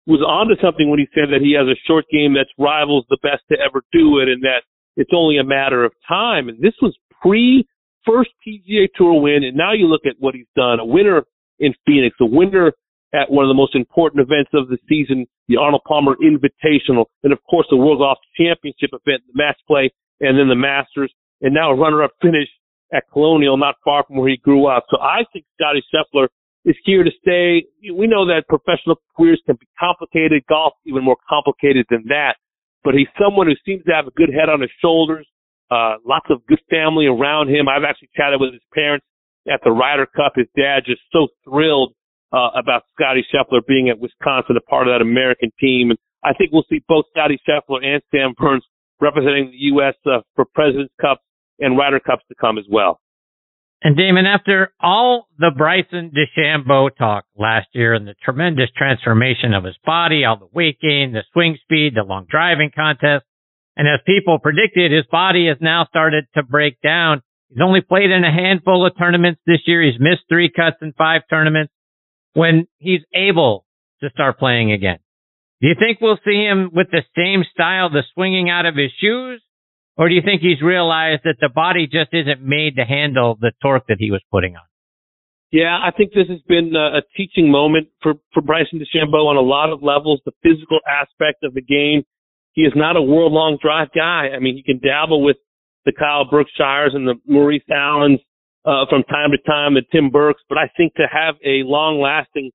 was onto something when he said that he has a short game that rivals the best to ever do it, and that it's only a matter of time. And this was pre-first PGA Tour win, and now you look at what he's done, a winner in Phoenix, a winner at one of the most important events of the season, the Arnold Palmer Invitational, and, of course, the World Golf Championship event, the match play, and then the Masters, and now a runner-up finish at Colonial, not far from where he grew up. So I think Scottie Scheffler is here to stay. We know that professional careers can be complicated, golf even more complicated than that, but he's someone who seems to have a good head on his shoulders, lots of good family around him. I've actually chatted with his parents at the Ryder Cup. His dad just so thrilled about Scottie Scheffler being at Wisconsin, a part of that American team. And I think we'll see both Scottie Scheffler and Sam Burns representing the U.S. For President's Cup and Ryder Cups to come as well. And Damon, after all the Bryson DeChambeau talk last year and the tremendous transformation of his body, all the weight gain, the swing speed, the long driving contest, and as people predicted, his body has now started to break down. He's only played in a handful of tournaments this year. He's missed 3 cuts in 5 tournaments. When he's able to start playing again, do you think we'll see him with the same style, the swinging out of his shoes? Or do you think he's realized that the body just isn't made to handle the torque that he was putting on? Yeah, I think this has been a teaching moment for Bryson DeChambeau on a lot of levels. The physical aspect of the game, he is not a world-long drive guy. I mean, he can dabble with the Kyle Berkshires and the Maurice Allens from time to time, the Tim Burks, but I think to have a long-lasting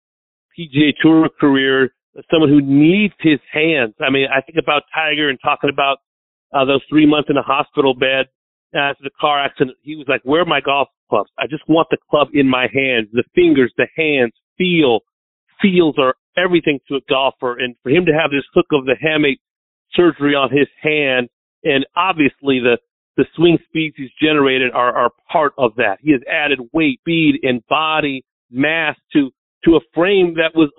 PGA Tour career, someone who needs his hands. I mean, I think about Tiger and talking about those 3 months in a hospital bed after the car accident. He was like, where are my golf clubs? I just want the club in my hands, the fingers, the hands, feel. Feels are everything to a golfer. And for him to have this hook of the hamate surgery on his hand, and obviously the swing speeds he's generated are part of that. He has added weight, speed, and body mass to a frame that was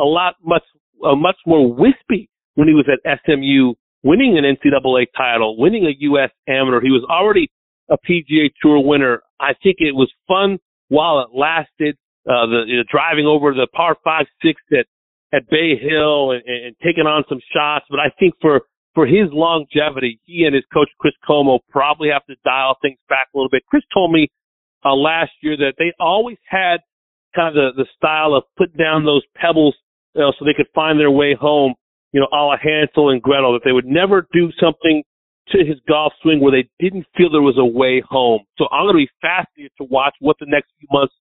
much more wispy when he was at SMU, winning an NCAA title, winning a U.S. amateur. He was already a PGA Tour winner. I think it was fun while it lasted. The driving over the par 5-6 at Bay Hill and taking on some shots. But I think for his longevity, he and his coach, Chris Como, probably have to dial things back a little bit. Chris told me last year that they always had kind of the style of putting down those pebbles, so they could find their way home, you know, a la Hansel and Gretel, that they would never do something to his golf swing where they didn't feel there was a way home. So I'm going to be fascinated to watch what the next few months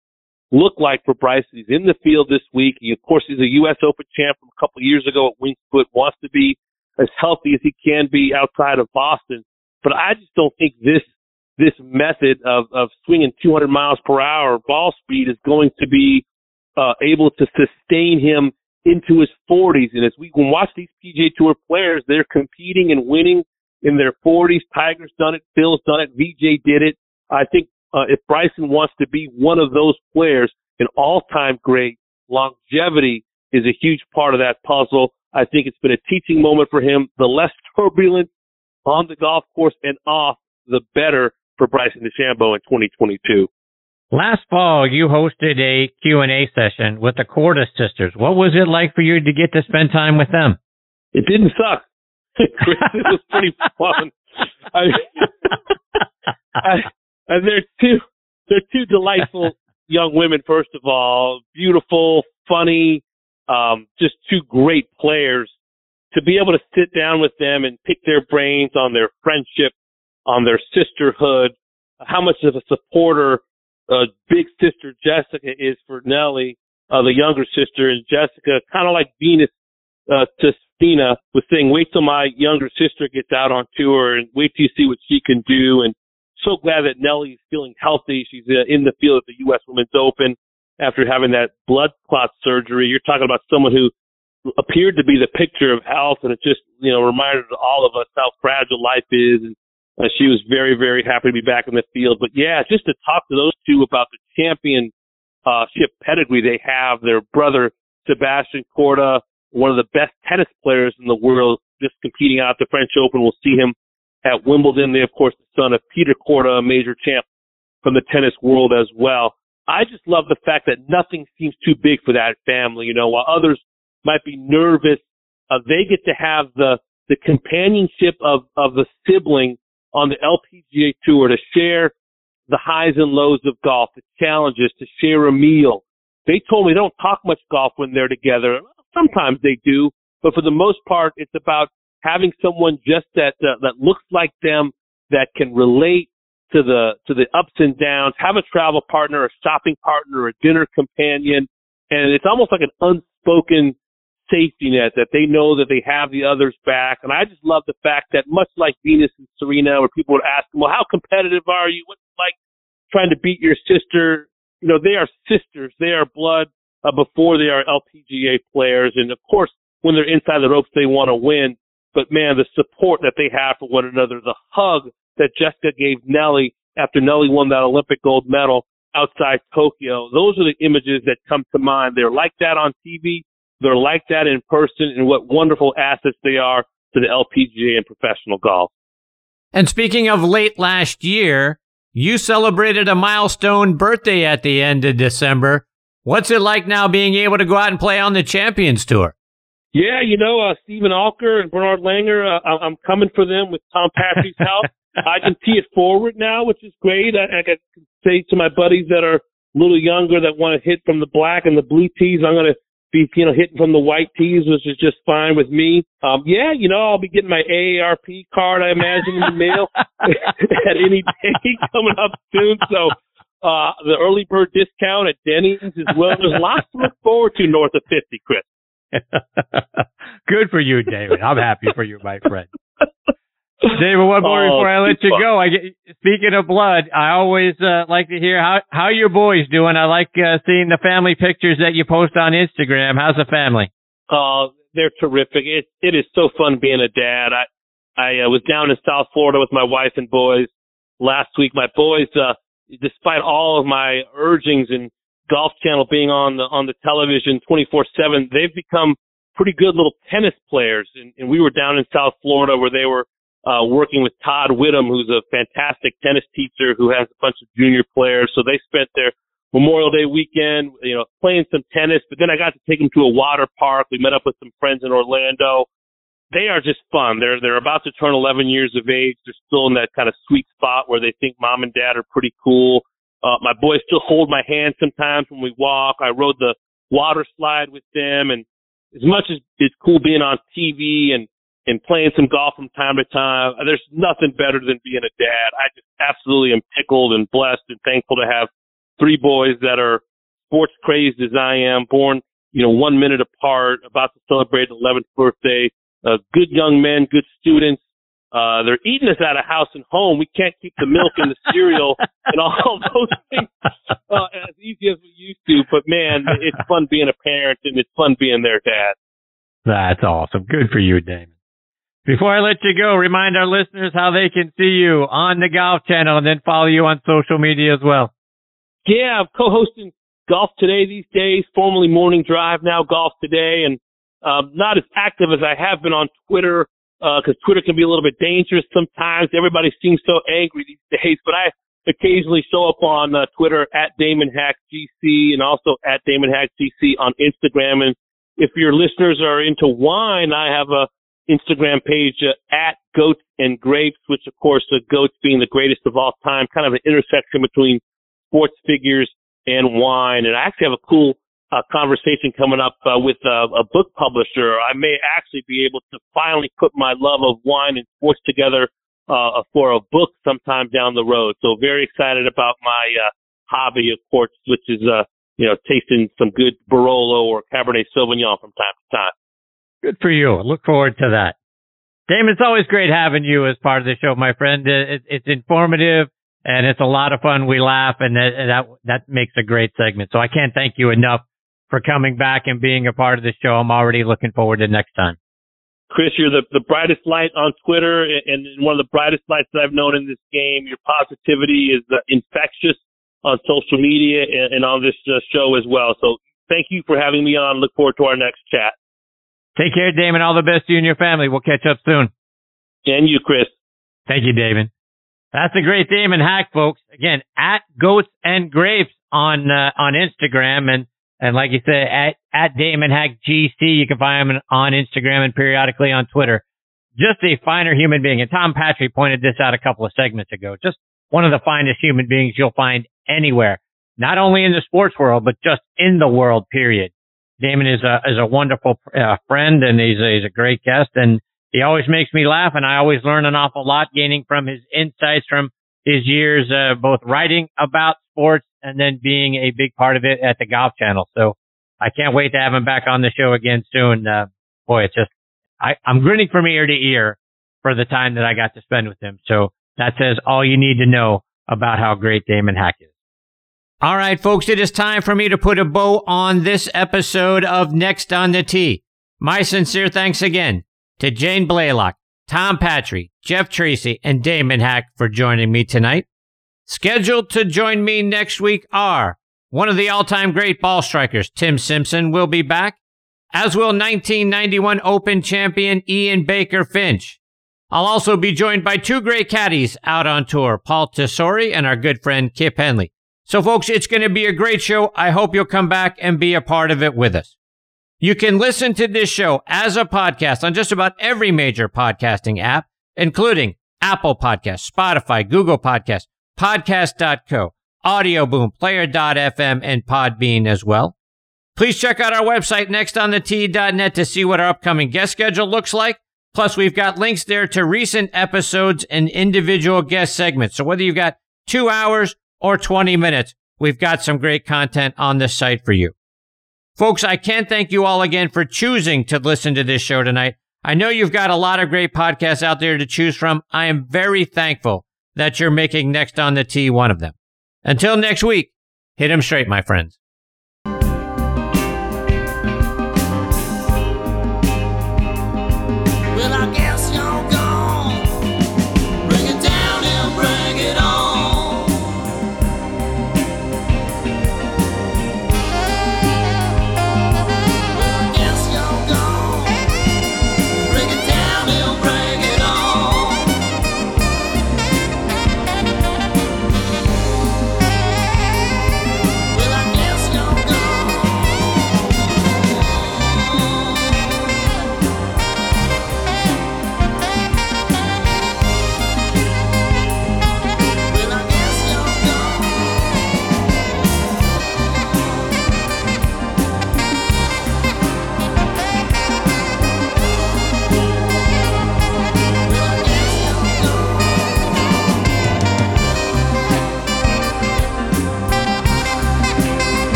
look like for Bryson. He's in the field this week. He, of course, is a U.S. Open champ from a couple of years ago at Wingfoot, wants to be as healthy as he can be outside of Boston. But I just don't think this method of swinging 200 miles per hour ball speed is going to be able to sustain him into his 40s. And as we can watch these PGA Tour players, they're competing and winning in their 40s. Tiger's done it. Phil's done it. VJ did it. I think if Bryson wants to be one of those players, an all-time great, longevity is a huge part of that puzzle. I think it's been a teaching moment for him. The less turbulent on the golf course and off, the better for Bryson DeChambeau in 2022. Last fall, you hosted a Q&A session with the Corda sisters. What was it like for you to get to spend time with them? It didn't suck. Chris, it was pretty fun. They're two delightful young women, first of all. Beautiful, funny, just two great players. To be able to sit down with them and pick their brains on their friendship, on their sisterhood, how much of a supporter big sister Jessica is for Nelly, the younger sister, and Jessica, kind of like Venus to Stina, was saying, wait till my younger sister gets out on tour and wait till you see what she can do. And so glad that Nelly is feeling healthy. She's in the field at the U.S. Women's Open after having that blood clot surgery. You're talking about someone who appeared to be the picture of health, and it just, you know, reminded all of us how fragile life is. And she was very, very happy to be back in the field. But yeah, just to talk to those two about the championship pedigree they have, their brother Sebastian Corda, one of the best tennis players in the world, just competing out at the French Open. We'll see him at Wimbledon. They, of course, the son of Peter Corda, a major champ from the tennis world as well. I just love the fact that nothing seems too big for that family. You know, while others might be nervous, they get to have the companionship of the sibling on the LPGA Tour, to share the highs and lows of golf, the challenges, to share a meal. They told me they don't talk much golf when they're together. Sometimes they do, but for the most part, it's about having someone just that looks like them, that can relate to the ups and downs, have a travel partner, a shopping partner, a dinner companion. And it's almost like an unspoken safety net that they know that they have the others back. And I just love the fact that, much like Venus and Serena, where people would ask them, well, how competitive are you? What's it like trying to beat your sister? You know, they are sisters. They are blood before they are LPGA players. And, of course, when they're inside the ropes, they want to win. But, man, the support that they have for one another, the hug that Jessica gave Nelly after Nelly won that Olympic gold medal outside Tokyo, those are the images that come to mind. They're like that on TV. They're like that in person, and what wonderful assets they are to the LPGA and professional golf. And speaking of late last year, you celebrated a milestone birthday at the end of December. What's it like now being able to go out and play on the Champions Tour? Yeah, you know, Steven Alker and Bernard Langer, I'm coming for them with Tom Patri's help. I can tee it forward now, which is great. I can say to my buddies that are a little younger that want to hit from the black and the blue tees, I'm going to be, you know, hitting from the white tees, which is just fine with me. Yeah, you know, I'll be getting my AARP card, I imagine, in the mail at any day coming up soon. So the early bird discount at Denny's as well. There's lots to look forward to north of 50, Chris. Good for you, David. I'm happy for you, my friend. David, one more before I let you go. Speaking of blood, I always like to hear how your boys doing. I like seeing the family pictures that you post on Instagram. How's the family? They're terrific. It is so fun being a dad. I was down in South Florida with my wife and boys last week. My boys, despite all of my urgings and Golf Channel being on the television 24/7, they've become pretty good little tennis players. And we were down in South Florida where they were working with Todd Whittem, who's a fantastic tennis teacher who has a bunch of junior players. So they spent their Memorial Day weekend, you know, playing some tennis. But then I got to take them to a water park. We met up with some friends in Orlando. They are just fun. They're about to turn 11 years of age. They're still in that kind of sweet spot where they think mom and dad are pretty cool. My boys still hold my hand sometimes when we walk. I rode the water slide with them. And as much as it's cool being on TV and playing some golf from time to time, there's nothing better than being a dad. I just absolutely am tickled and blessed and thankful to have three boys that are sports crazed as I am, born, you know, 1 minute apart, about to celebrate the 11th birthday. Good young men, good students. They're eating us out of house and home. We can't keep the milk and the cereal and all those things as easy as we used to. But, man, it's fun being a parent, and it's fun being their dad. That's awesome. Good for you, Damon. Before I let you go, remind our listeners how they can see you on the Golf Channel and then follow you on social media as well. Yeah, I'm co-hosting Golf Today these days, formerly Morning Drive, now Golf Today, and not as active as I have been on Twitter because Twitter can be a little bit dangerous sometimes. Everybody seems so angry these days, but I occasionally show up on Twitter at Damon Hack GC and also at Damon Hack GC on Instagram. And if your listeners are into wine, I have a Instagram page at Goats and Grapes, which, of course, the goats being the greatest of all time, kind of an intersection between sports figures and wine. And I actually have a cool conversation coming up with a book publisher. I may actually be able to finally put my love of wine and sports together for a book sometime down the road. So very excited about my hobby, of course, which is tasting some good Barolo or Cabernet Sauvignon from time to time. Good for you. I look forward to that. Damon, it's always great having you as part of the show, my friend. It's informative, and it's a lot of fun. We laugh, and that makes a great segment. So I can't thank you enough for coming back and being a part of the show. I'm already looking forward to next time. Chris, you're the brightest light on Twitter and one of the brightest lights that I've known in this game. Your positivity is infectious on social media and on this show as well. So thank you for having me on. Look forward to our next chat. Take care, Damon. All the best to you and your family. We'll catch up soon. And you, Chris. Thank you, Damon. That's a great Damon Hack, folks. Again, at Goats and Grapes on Instagram. And like you said, at Damon Hack GC, you can find him on Instagram and periodically on Twitter. Just a finer human being. And Tom Patri pointed this out a couple of segments ago. Just one of the finest human beings you'll find anywhere, not only in the sports world, but just in the world, period. Damon is a wonderful friend, and he's a great guest, and he always makes me laugh, and I always learn an awful lot gaining from his insights from his years, both writing about sports and then being a big part of it at the Golf Channel. So I can't wait to have him back on the show again soon. Boy, it's just, I'm grinning from ear to ear for the time that I got to spend with him. So that says all you need to know about how great Damon Hack is. All right, folks, it is time for me to put a bow on this episode of Next on the Tee. My sincere thanks again to Jane Blalock, Tom Patri, Jeff Tracy, and Damon Hack for joining me tonight. Scheduled to join me next week are one of the all-time great ball strikers, Tim Simpson, will be back, as will 1991 Open champion Ian Baker Finch. I'll also be joined by two great caddies out on tour, Paul Tesori and our good friend Kip Henley. So, folks, it's going to be a great show. I hope you'll come back and be a part of it with us. You can listen to this show as a podcast on just about every major podcasting app, including Apple Podcasts, Spotify, Google Podcasts, Podcast.co, Audioboom, Player.fm, and Podbean as well. Please check out our website, nextonthetee.net, to see what our upcoming guest schedule looks like. Plus, we've got links there to recent episodes and individual guest segments. So whether you've got 2 hours or 20 minutes, we've got some great content on this site for you. Folks, I can't thank you all again for choosing to listen to this show tonight. I know you've got a lot of great podcasts out there to choose from. I am very thankful that you're making Next on the Tee one of them. Until next week, hit 'em straight, my friends.